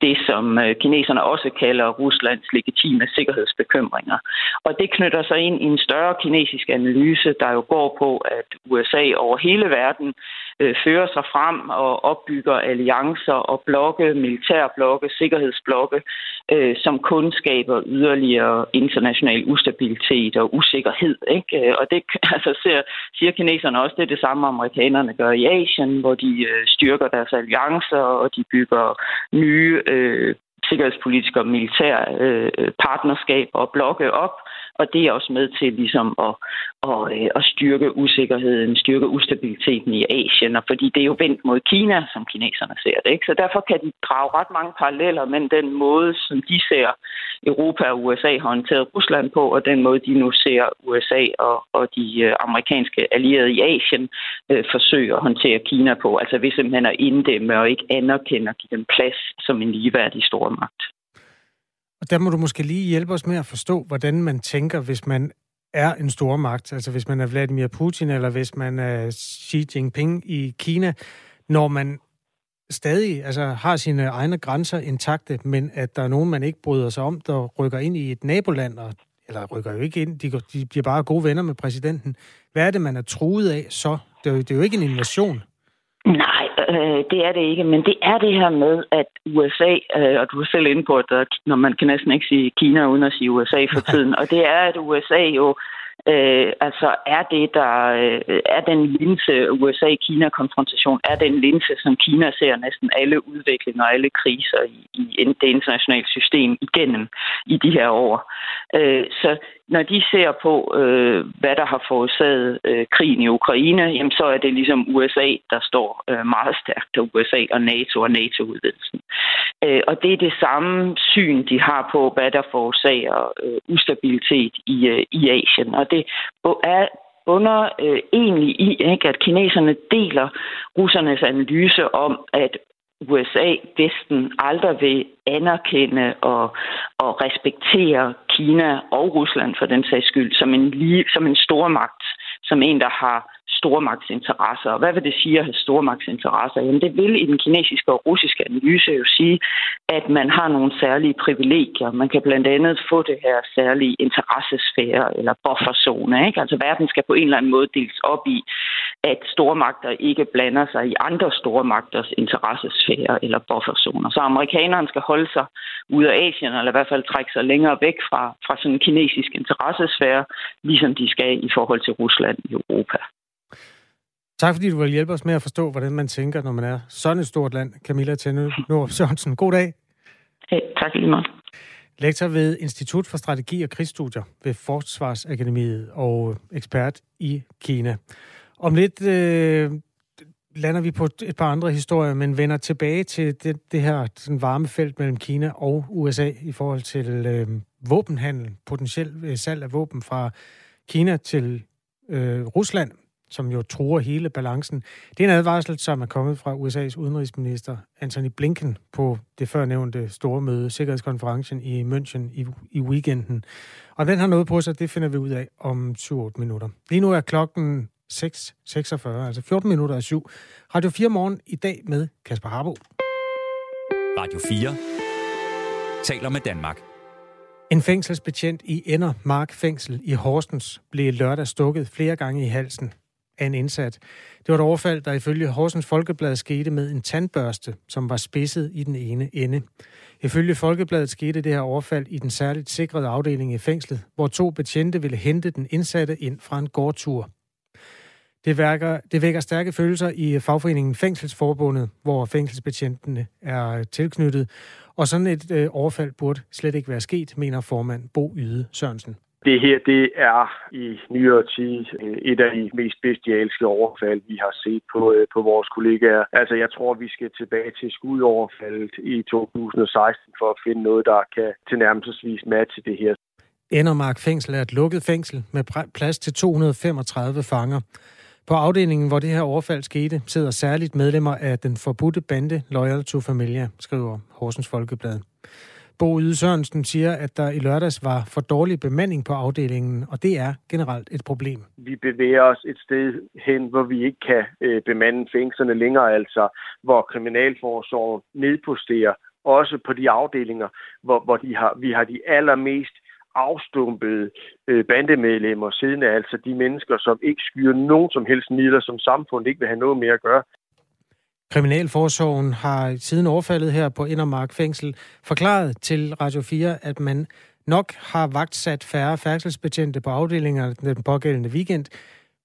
det, som kineserne også kalder Ruslands legitime sikkerhedsbekymringer. Og det knytter sig ind i en større kinesisk analyse, der jo går på, at USA over hele verden fører sig frem og opbygger alliancer og blokke, militærblokke, sikkerhedsblokke, som kun skaber yderligere international ustabilitet og usikkerhed, ikke? Og det altså, siger kineserne også, det er det samme, amerikanerne gør i Asien, hvor de styrker deres alliancer, og de bygger nye sikkerhedspolitiske og militære partnerskaber og blokke op, og det er også med til ligesom at styrke usikkerheden, styrke ustabiliteten i Asien, og fordi det er jo vendt mod Kina, som kineserne ser det, ikke? Så derfor kan de drage ret mange paralleller mellem den måde, som de ser Europa og USA har håndteret Rusland på, og den måde, de nu ser USA og de amerikanske allierede i Asien forsøger at håndtere Kina på. Altså ved simpelthen at inddæmme og ikke anerkende og give dem plads som en ligeværdig stormagt. Og der må du måske lige hjælpe os med at forstå, hvordan man tænker, hvis man er en stormagt, altså hvis man er Vladimir Putin, eller hvis man er Xi Jinping i Kina, når man stadig altså, har sine egne grænser intakte, men at der er nogen, man ikke bryder sig om, der rykker ind i et naboland, eller rykker jo ikke ind, de bliver bare gode venner med præsidenten. Hvad er det, man er truet af så? Det er jo ikke en invasion. Nej, det er det ikke, men det er det her med, at USA, og du er selv inde på, at man kan næsten ikke sige Kina uden at sige USA for tiden, og det er, at USA jo Er den linse USA-Kina-konfrontation, er den linse, som Kina ser næsten alle udviklinger og alle kriser i det internationale system igennem i de her år. Så når de ser på, hvad der har forårsaget krigen i Ukraine, jamen, så er det ligesom USA, der står meget stærkt, og USA og NATO og NATO-udvidelsen. Og det er det samme syn, de har på, hvad der forårsager ustabilitet i Asien. Og det er bunder egentlig i, ikke, at kineserne deler russernes analyse om, at USA, Vesten, aldrig vil anerkende og respektere Kina og Rusland for den sags skyld som en stormagt, som en, der har stormagtsinteresser. Og hvad vil det sige at have stormagtsinteresser? Jamen det vil i den kinesiske og russiske analyse jo sige, at man har nogle særlige privilegier. Man kan blandt andet få det her særlige interessesfære eller bufferzone. Ikke? Altså verden skal på en eller anden måde deles op i, at stormagter ikke blander sig i andre stormagters interessesfære eller bufferzoner. Så amerikanerne skal holde sig ud af Asien, eller i hvert fald trække sig længere væk fra sådan en kinesisk interessesfære, ligesom de skal i forhold til Rusland i Europa. Tak fordi du vil hjælpe os med at forstå, hvordan man tænker, når man er sådan et stort land. Camilla Tenø Nørup Sørensen, god dag. Hey, tak lige meget. Lektor ved Institut for Strategi og Krigsstudier ved Forsvarsakademiet og ekspert i Kina. Om lidt lander vi på et par andre historier, men vender tilbage til det her sådan varme felt mellem Kina og USA i forhold til våbenhandel, potentielt salg af våben fra Kina til Rusland, som jo truer hele balancen. Det er en advarsel, som er kommet fra USA's udenrigsminister Anthony Blinken på det førnævnte store møde, Sikkerhedskonferencen i München i weekenden. Og den har noget på sig, det finder vi ud af om 7-8 minutter. Lige nu er klokken 6:46, altså 6:47. Radio 4 morgen i dag med Kasper Harbo. Radio 4 taler med Danmark. En fængselsbetjent i Enner Mark fængsel i Horsens blev lørdag stukket flere gange i halsen af en indsat. Det var et overfald, der ifølge Horsens Folkeblad skete med en tandbørste, som var spidset i den ene ende. Ifølge Folkebladet skete det her overfald i den særligt sikrede afdeling i fængslet, hvor to betjente ville hente den indsatte ind fra en gårdtur. Det vækker stærke følelser i fagforeningen Fængselsforbundet, hvor fængselsbetjentene er tilknyttet. Og sådan et overfald burde slet ikke være sket, mener formand Bo Yde Sørensen. Det her, det er i nyere tid et af de mest bestialske overfald, vi har set på vores kollegaer. Altså, jeg tror, vi skal tilbage til skudoverfaldet i 2016 for at finde noget, der kan tilnærmelsesvis matche det her. Enner Mark fængsel er et lukket fængsel med plads til 235 fanger. På afdelingen, hvor det her overfald skete, sidder særligt medlemmer af den forbudte bande Loyal to Familia, skriver Horsens Folkeblad. Bo Yde Sørensen siger, at der i lørdags var for dårlig bemanding på afdelingen, og det er generelt et problem. Vi bevæger os et sted hen, hvor vi ikke kan bemande fængslerne længere, altså hvor Kriminalforsorgen nedposterer, også på de afdelinger, hvor vi har de allermest afstumpede bandemedlemmer siden af, altså de mennesker, som ikke skyer nogen som helst midler, som samfundet ikke vil have noget mere at gøre. Kriminalforsorgen har siden overfaldet her på Enner Mark fængsel forklaret til Radio 4, at man nok har vagtsat færre fængselsbetjente på afdelingerne den pågældende weekend,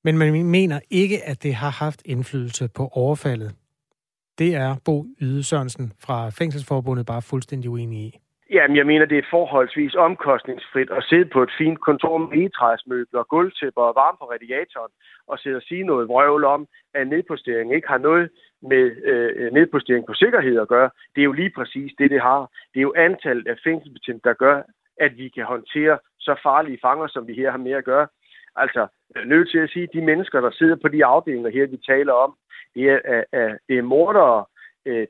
men man mener ikke, at det har haft indflydelse på overfaldet. Det er Bo Yde Sørensen fra Fængselsforbundet bare fuldstændig uenig i. Jamen, jeg mener, det er forholdsvis omkostningsfrit at sidde på et fint kontor med egetræsmøbler, gulvtæpper og varme på radiatoren og sidde og sige noget vrøvl om, at nedpostering ikke har noget med nedpostering på sikkerhed at gøre. Det er jo lige præcis det har. Det er jo antallet af fængselsbetjente, der gør, at vi kan håndtere så farlige fanger, som vi her har med at gøre. Altså, nødt til at sige, at de mennesker, der sidder på de afdelinger her, vi taler om, det er mordere,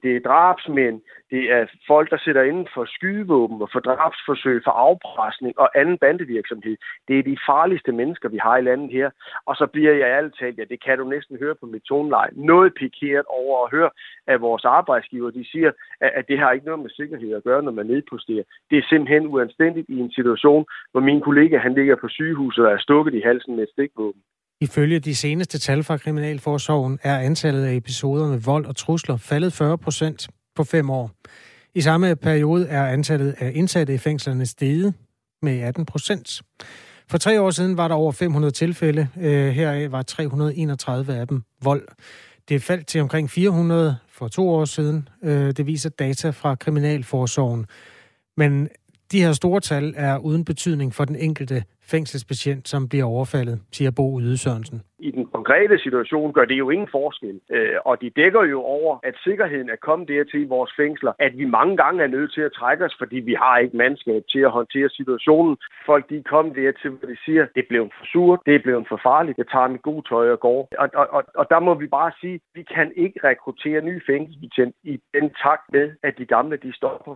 det er drabsmænd, det er folk, der sidder inden for skydevåben og for drabsforsøg, for afpresning og anden bandevirksomhed. Det er de farligste mennesker, vi har i landet her. Og så bliver jeg ærligt talt, ja, det kan du næsten høre på mit toneleje, noget pikeret over at høre af vores arbejdsgiver. De siger, at det har ikke noget med sikkerhed at gøre, når man nedposterer. Det er simpelthen uanstændigt i en situation, hvor min kollega, han ligger på sygehuset og er stukket i halsen med et stikvåben. Ifølge de seneste tal fra Kriminalforsorgen er antallet af episoder med vold og trusler faldet 40% på 5 år. I samme periode er antallet af indsatte i fængslerne steget med 18%. For 3 år siden var der over 500 tilfælde. Heraf var 331 af dem vold. Det faldt til omkring 400 for 2 år siden. Det viser data fra Kriminalforsorgen. Men de her store tal er uden betydning for den enkelte fængselspatient, som bliver overfaldet, siger Bo Yde Sørensen. I den konkrete situation gør det jo ingen forskel, og de dækker jo over, at sikkerheden er kommet dertil i vores fængsler, at vi mange gange er nødt til at trække os, fordi vi har ikke mandskab til at håndtere situationen. Folk de er kommet dertil, hvor de siger, det blev for surt, det blev for farligt, jeg tager mit gode tøj og går. Og der må vi bare sige, vi kan ikke rekruttere nye fængselspatient i den takt med, at de gamle de stopper.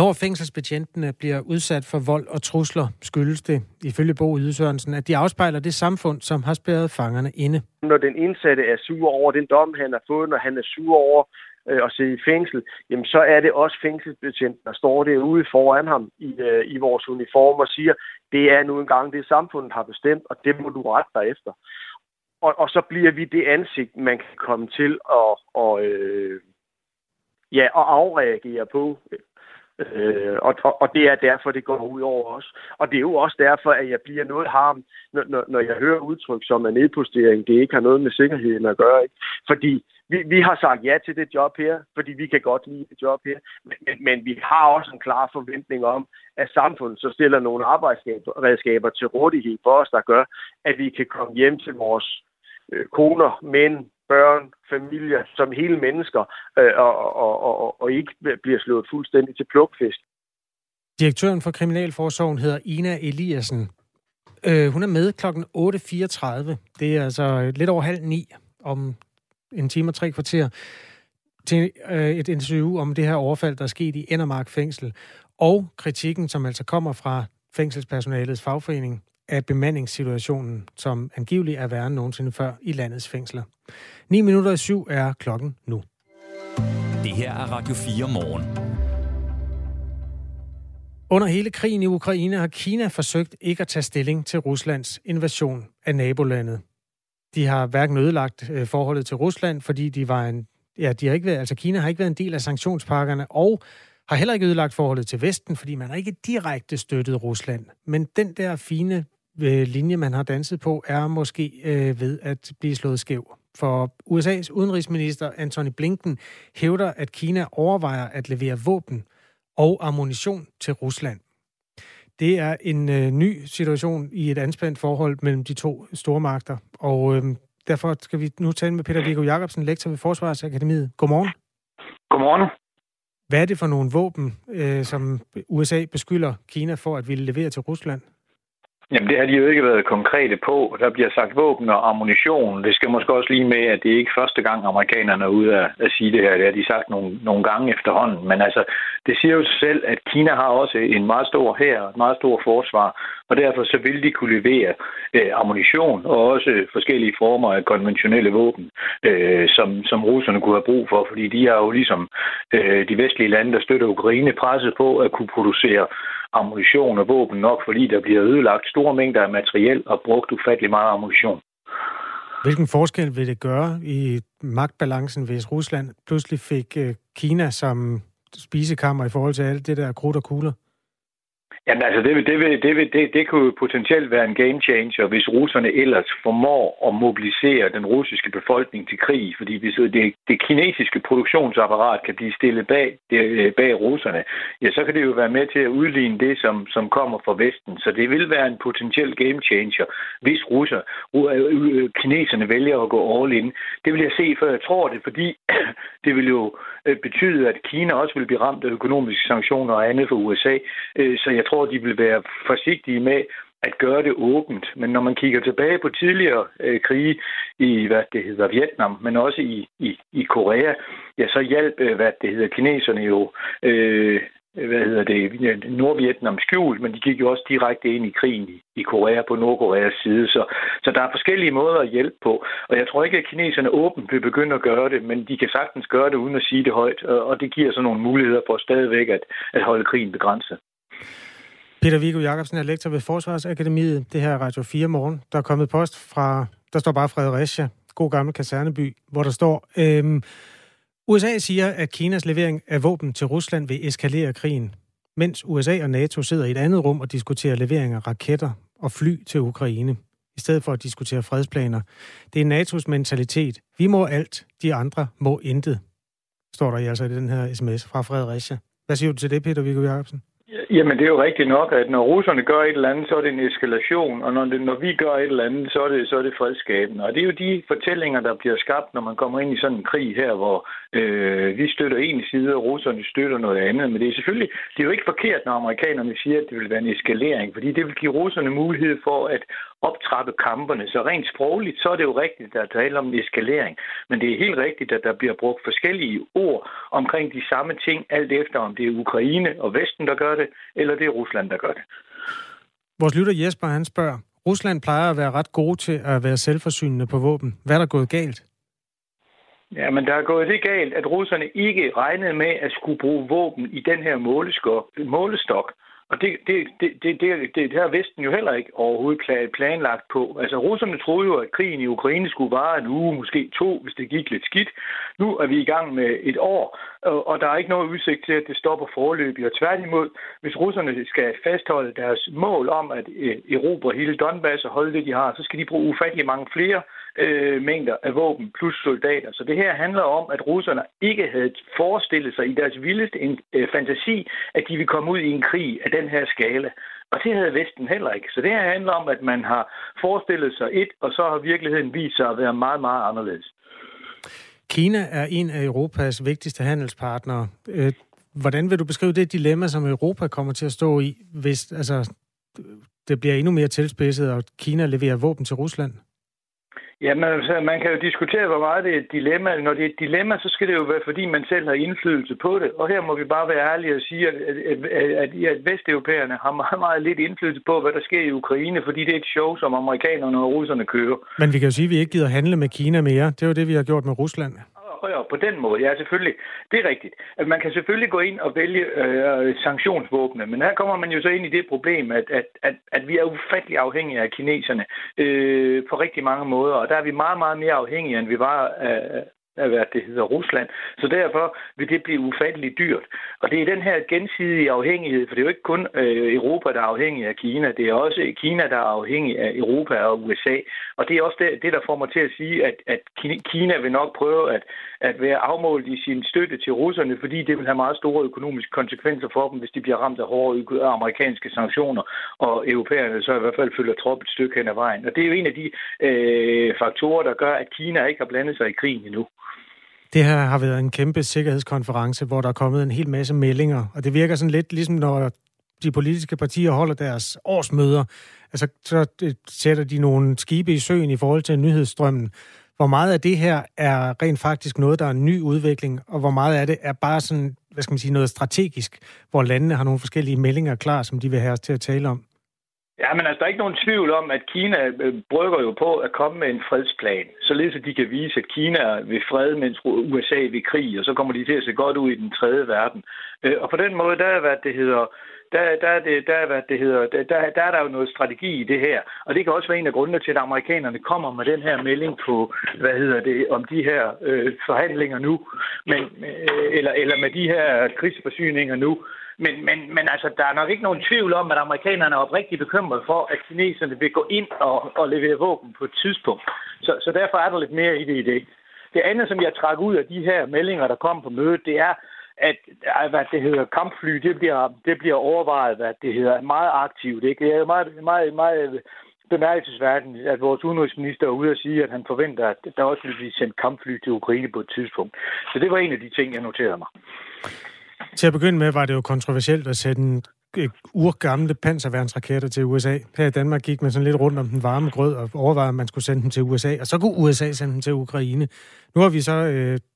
Når fængselsbetjentene bliver udsat for vold og trusler, skyldes det, ifølge Bo Yde Sørensen, at de afspejler det samfund, som har spærret fangerne inde. Når den indsatte er sur over den dom, han har fået, når han er sur over at sidde i fængsel, jamen så er det også fængselsbetjenten, der står derude foran ham i vores uniform og siger, det er nu engang det, samfundet har bestemt, og det må du rette dig efter. Og så bliver vi det ansigt, man kan komme til at afreagere på. Og det er derfor, det går ud over os. Og det er jo også derfor, at jeg bliver noget harm, når jeg hører udtryk som en nedpostering. Det ikke har noget med sikkerheden at gøre. Ikke? Fordi vi har sagt ja til det job her, fordi vi kan godt lide det job her. Men vi har også en klar forventning om, at samfundet så stiller nogle arbejdsredskaber til rådighed for os, der gør, at vi kan komme hjem til vores koner, mænd, børn, familier, som hele mennesker, og ikke bliver slået fuldstændig til plukfisk. Direktøren for Kriminalforsorgen hedder Ina Eliassen. Hun er med kl. 8.34. Det er altså lidt over 8:30, om en time og 3 kvarter, til et interview om det her overfald, der er sket i Enner Mark fængsel. Og kritikken, som altså kommer fra fængselspersonalets fagforening, af bemandingssituationen, som angiveligt er værre end nogensinde før i landets fængsler. 6:09 er klokken nu. Det her er Radio 4 morgen. Under hele krigen i Ukraine har Kina forsøgt ikke at tage stilling til Ruslands invasion af nabolandet. De har hverken ødelagt forholdet til Rusland, fordi Kina har ikke været en del af sanktionspakkerne, og har heller ikke ødelagt forholdet til Vesten, fordi man har ikke direkte støttet Rusland. Men den der fine linje, man har danset på, er måske ved at blive slået skæv. For USA's udenrigsminister Anthony Blinken hævder, at Kina overvejer at levere våben og ammunition til Rusland. Det er en ny situation i et anspændt forhold mellem de to stormagter. Og derfor skal vi nu tale med Peter Viggo Jacobsen, lektor ved Forsvarsakademiet. Godmorgen. Godmorgen. Hvad er det for nogle våben, som USA beskylder Kina for at ville levere til Rusland? Jamen, det har de jo ikke været konkrete på. Der bliver sagt våben og ammunition. Det skal måske også lige med, at det ikke første gang, amerikanerne er ude at sige det her. Det har de sagt nogle gange efterhånden. Men altså, det siger jo sig selv, at Kina har også en meget stor hær og et meget stort forsvar. Og derfor så vil de kunne levere ammunition og også forskellige former af konventionelle våben, som russerne kunne have brug for. Fordi de har jo ligesom de vestlige lande, der støtter Ukraine, presset på at kunne producere ammunition og våben nok, fordi der bliver ødelagt store mængder af materiel og brugt ufattelig meget ammunition. Hvilken forskel vil det gøre i magtbalancen, hvis Rusland pludselig fik Kina som spisekammer i forhold til alt det der krudt og kugler? Jamen altså, det kunne jo potentielt være en game changer, hvis russerne ellers formår at mobilisere den russiske befolkning til krig, fordi hvis det kinesiske produktionsapparat kan blive stillet bag russerne, ja, så kan det jo være med til at udligne det, som kommer fra Vesten. Så det vil være en potentiel game changer, hvis kineserne vælger at gå all in. Det vil jeg se, før jeg tror det, fordi det vil jo betyde, at Kina også vil blive ramt af økonomiske sanktioner og andet for USA, så jeg tror, de vil være forsigtige med at gøre det åbent. Men når man kigger tilbage på tidligere krige i, Vietnam, men også i Korea, ja, så hjalp, kineserne jo Nordvietnam skjult, men de gik jo også direkte ind i krigen i Korea på Nordkoreas side. Så der er forskellige måder at hjælpe på, og jeg tror ikke, at kineserne åbent vil begynde at gøre det, men de kan sagtens gøre det uden at sige det højt, og det giver så nogle muligheder for stadigvæk at holde krigen begrænset. Peter Viggo Jacobsen er lektor ved Forsvarsakademiet. Det her er Radio 4 morgen. Der er kommet post fra, der står bare Fredericia, god gammel kaserneby, hvor der står, USA siger, at Kinas levering af våben til Rusland vil eskalere krigen, mens USA og NATO sidder i et andet rum og diskuterer levering af raketter og fly til Ukraine, i stedet for at diskutere fredsplaner. Det er NATO's mentalitet. Vi må alt, de andre må intet, står der altså i den her sms fra Fredericia. Hvad siger du til det, Peter Viggo Jacobsen? Jamen, det er jo rigtigt nok, at når russerne gør et eller andet, så er det en eskalation, og når vi gør et eller andet, så er det fredsskabende. Og det er jo de fortællinger, der bliver skabt, når man kommer ind i sådan en krig her, hvor vi støtter en side, og russerne støtter noget andet. Men det er selvfølgelig, det er jo ikke forkert, når amerikanerne siger, at det vil være en eskalering, fordi det vil give russerne mulighed for at optrappe kamperne. Så rent sprogligt, så er det jo rigtigt, at der er tale om en eskalering. Men det er helt rigtigt, at der bliver brugt forskellige ord omkring de samme ting, alt efter om det er Ukraine og Vesten, der gør det, eller det er Rusland, der gør det. Vores lytter Jesper, han spørger, Rusland plejer at være ret gode til at være selvforsynende på våben. Hvad er der gået galt? Ja, men der er gået det galt, at russerne ikke regnede med at skulle bruge våben i den her målestok. Og det har Vesten jo heller ikke overhovedet planlagt på. Altså, russerne troede jo, at krigen i Ukraine skulle vare en uge, måske 2, hvis det gik lidt skidt. Nu er vi i gang med et år, og der er ikke noget udsigt til, at det stopper foreløbig. Og tværtimod, hvis russerne skal fastholde deres mål om at erobre hele Donbass og holde det, de har, så skal de bruge ufattelig mange flere mængder af våben plus soldater. Så det her handler om, at russerne ikke havde forestillet sig i deres vildeste fantasi, at de ville komme ud i en krig af den her skala. Og det havde Vesten heller ikke. Så det her handler om, at man har forestillet sig et, og så har virkeligheden vist sig at være meget, meget anderledes. Kina er en af Europas vigtigste handelspartnere. Hvordan vil du beskrive det dilemma, som Europa kommer til at stå i, hvis altså, det bliver endnu mere tilspidset, og Kina leverer våben til Rusland? Ja, man kan jo diskutere, hvor meget det er et dilemma. Når det er et dilemma, så skal det jo være, fordi man selv har indflydelse på det. Og her må vi bare være ærlige og sige, at vesteuropæerne har meget, meget lidt indflydelse på, hvad der sker i Ukraine, fordi det er et show, som amerikanerne og russerne kører. Men vi kan jo sige, at vi ikke gider handle med Kina mere. Det er jo det, vi har gjort med Rusland. På den måde, ja, selvfølgelig. Det er rigtigt. At man kan selvfølgelig gå ind og vælge sanktionsvåbne, men her kommer man jo så ind i det problem, at vi er ufattelig afhængige af kineserne på rigtig mange måder, og der er vi meget, meget mere afhængige, end vi var af hvad det hedder Rusland. Så derfor vil det blive ufatteligt dyrt. Og det er den her gensidige afhængighed, for det er jo ikke kun Europa, der er afhængig af Kina, det er også Kina, der er afhængig af Europa og USA. Og det er også det, der får mig til at sige, at Kina vil nok prøve at være afmålt i sin støtte til russerne, fordi det vil have meget store økonomiske konsekvenser for dem, hvis de bliver ramt af hårde amerikanske sanktioner, og europæerne så i hvert fald følger trop et stykke hen ad vejen. Og det er jo en af de faktorer, der gør, at Kina ikke har blandet sig i krigen endnu. Det her har været en kæmpe sikkerhedskonference, hvor der er kommet en hel masse meldinger, og det virker sådan lidt ligesom, når de politiske partier holder deres årsmøder, altså så sætter de nogle skibe i søen i forhold til nyhedsstrømmen. Hvor meget af det her er rent faktisk noget, der er en ny udvikling, og hvor meget af det er bare sådan, hvad skal man sige, noget strategisk, hvor landene har nogle forskellige meldinger klar, som de vil have os til at tale om? Ja, men altså, der er ikke nogen tvivl om, at Kina brygger jo på at komme med en fredsplan, således at de kan vise, at Kina vil fred, mens USA vil krig, og så kommer de til at se godt ud i den tredje verden. Og på den måde, der er der jo noget strategi i det her, og det kan også være en af grundene til, at amerikanerne kommer med den her melding på, om de her forhandlinger nu, eller med de her krigsforsyninger nu. Men altså, der er nok ikke nogen tvivl om, at amerikanerne er oprigtigt bekymret for, at kineserne vil gå ind og levere våben på et tidspunkt. Så derfor er der lidt mere i det i dag. Det andet, som jeg trak ud af de her meldinger, der kom på mødet, det er, at kampfly, det bliver overvejet, meget aktivt. Ikke? Det er meget, meget, meget bemærkelsesværdigt, at vores udenrigsminister er ude og sige, at han forventer, at der også vil blive sendt kampfly til Ukraine på et tidspunkt. Så det var en af de ting, jeg noterede mig. Til at begynde med var det jo kontroversielt at sætte en urgamle panserværnsraketter til USA. Her i Danmark gik man sådan lidt rundt om den varme grød og overvejede, at man skulle sende dem til USA, og så kunne USA sende dem til Ukraine. Nu har vi så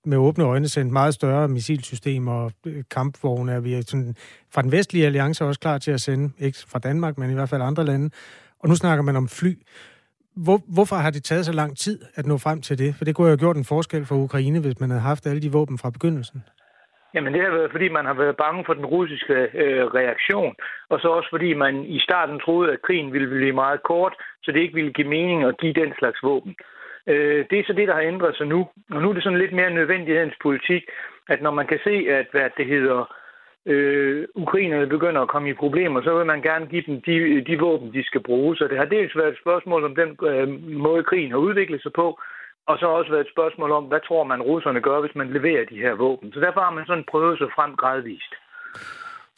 med åbne øjne sendt meget større missilsystemer og kampvogne, og vi er sådan, fra den vestlige alliance også klar til at sende, ikke fra Danmark, men i hvert fald andre lande. Og nu snakker man om fly. Hvorfor har det taget så lang tid at nå frem til det? For det kunne jo have gjort en forskel for Ukraine, hvis man havde haft alle de våben fra begyndelsen. Jamen det har været, fordi man har været bange for den russiske reaktion, og så også fordi man i starten troede, at krigen ville blive meget kort, så det ikke ville give mening at give den slags våben. Det er så det, der har ændret sig nu, og nu er det sådan lidt mere nødvendighedens politik, at når man kan se, at ukrainerne begynder at komme i problemer, så vil man gerne give dem de våben, de skal bruge. Så det har dels været et spørgsmål om den måde, krigen har udviklet sig på, og så har også været et spørgsmål om, hvad tror man, russerne gør, hvis man leverer de her våben. Så derfor har man sådan prøvet sig frem gradvist.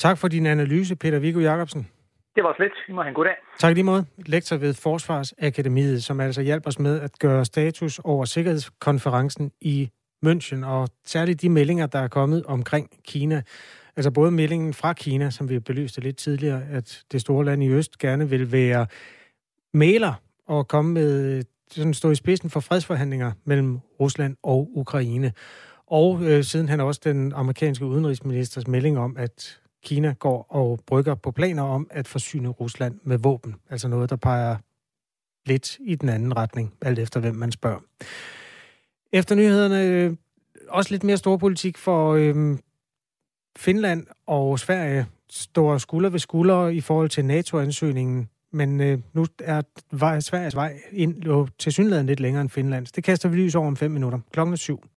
Tak for din analyse, Peter Viggo Jacobsen. Det var slet. I må have en god dag. Tak lige måde. Lektor ved Forsvarsakademiet, som altså hjælper os med at gøre status over sikkerhedskonferencen i München, og særligt de meldinger, der er kommet omkring Kina. Altså både meldingen fra Kina, som vi belyste lidt tidligere, at det store land i øst gerne vil være mægler og komme med sådan stå i spidsen for fredsforhandlinger mellem Rusland og Ukraine. Og siden han også den amerikanske udenrigsministers melding om, at Kina går og brygger på planer om at forsyne Rusland med våben. Altså noget, der peger lidt i den anden retning, alt efter hvem man spørger. Efter nyhederne også lidt mere storpolitik for Finland og Sverige står skulder ved skulder i forhold til NATO-ansøgningen. Men nu er Sveriges vej ind tilsyneladende lidt længere end Finlands. Det kaster vi lys over om 5 minutter. Klokken 7.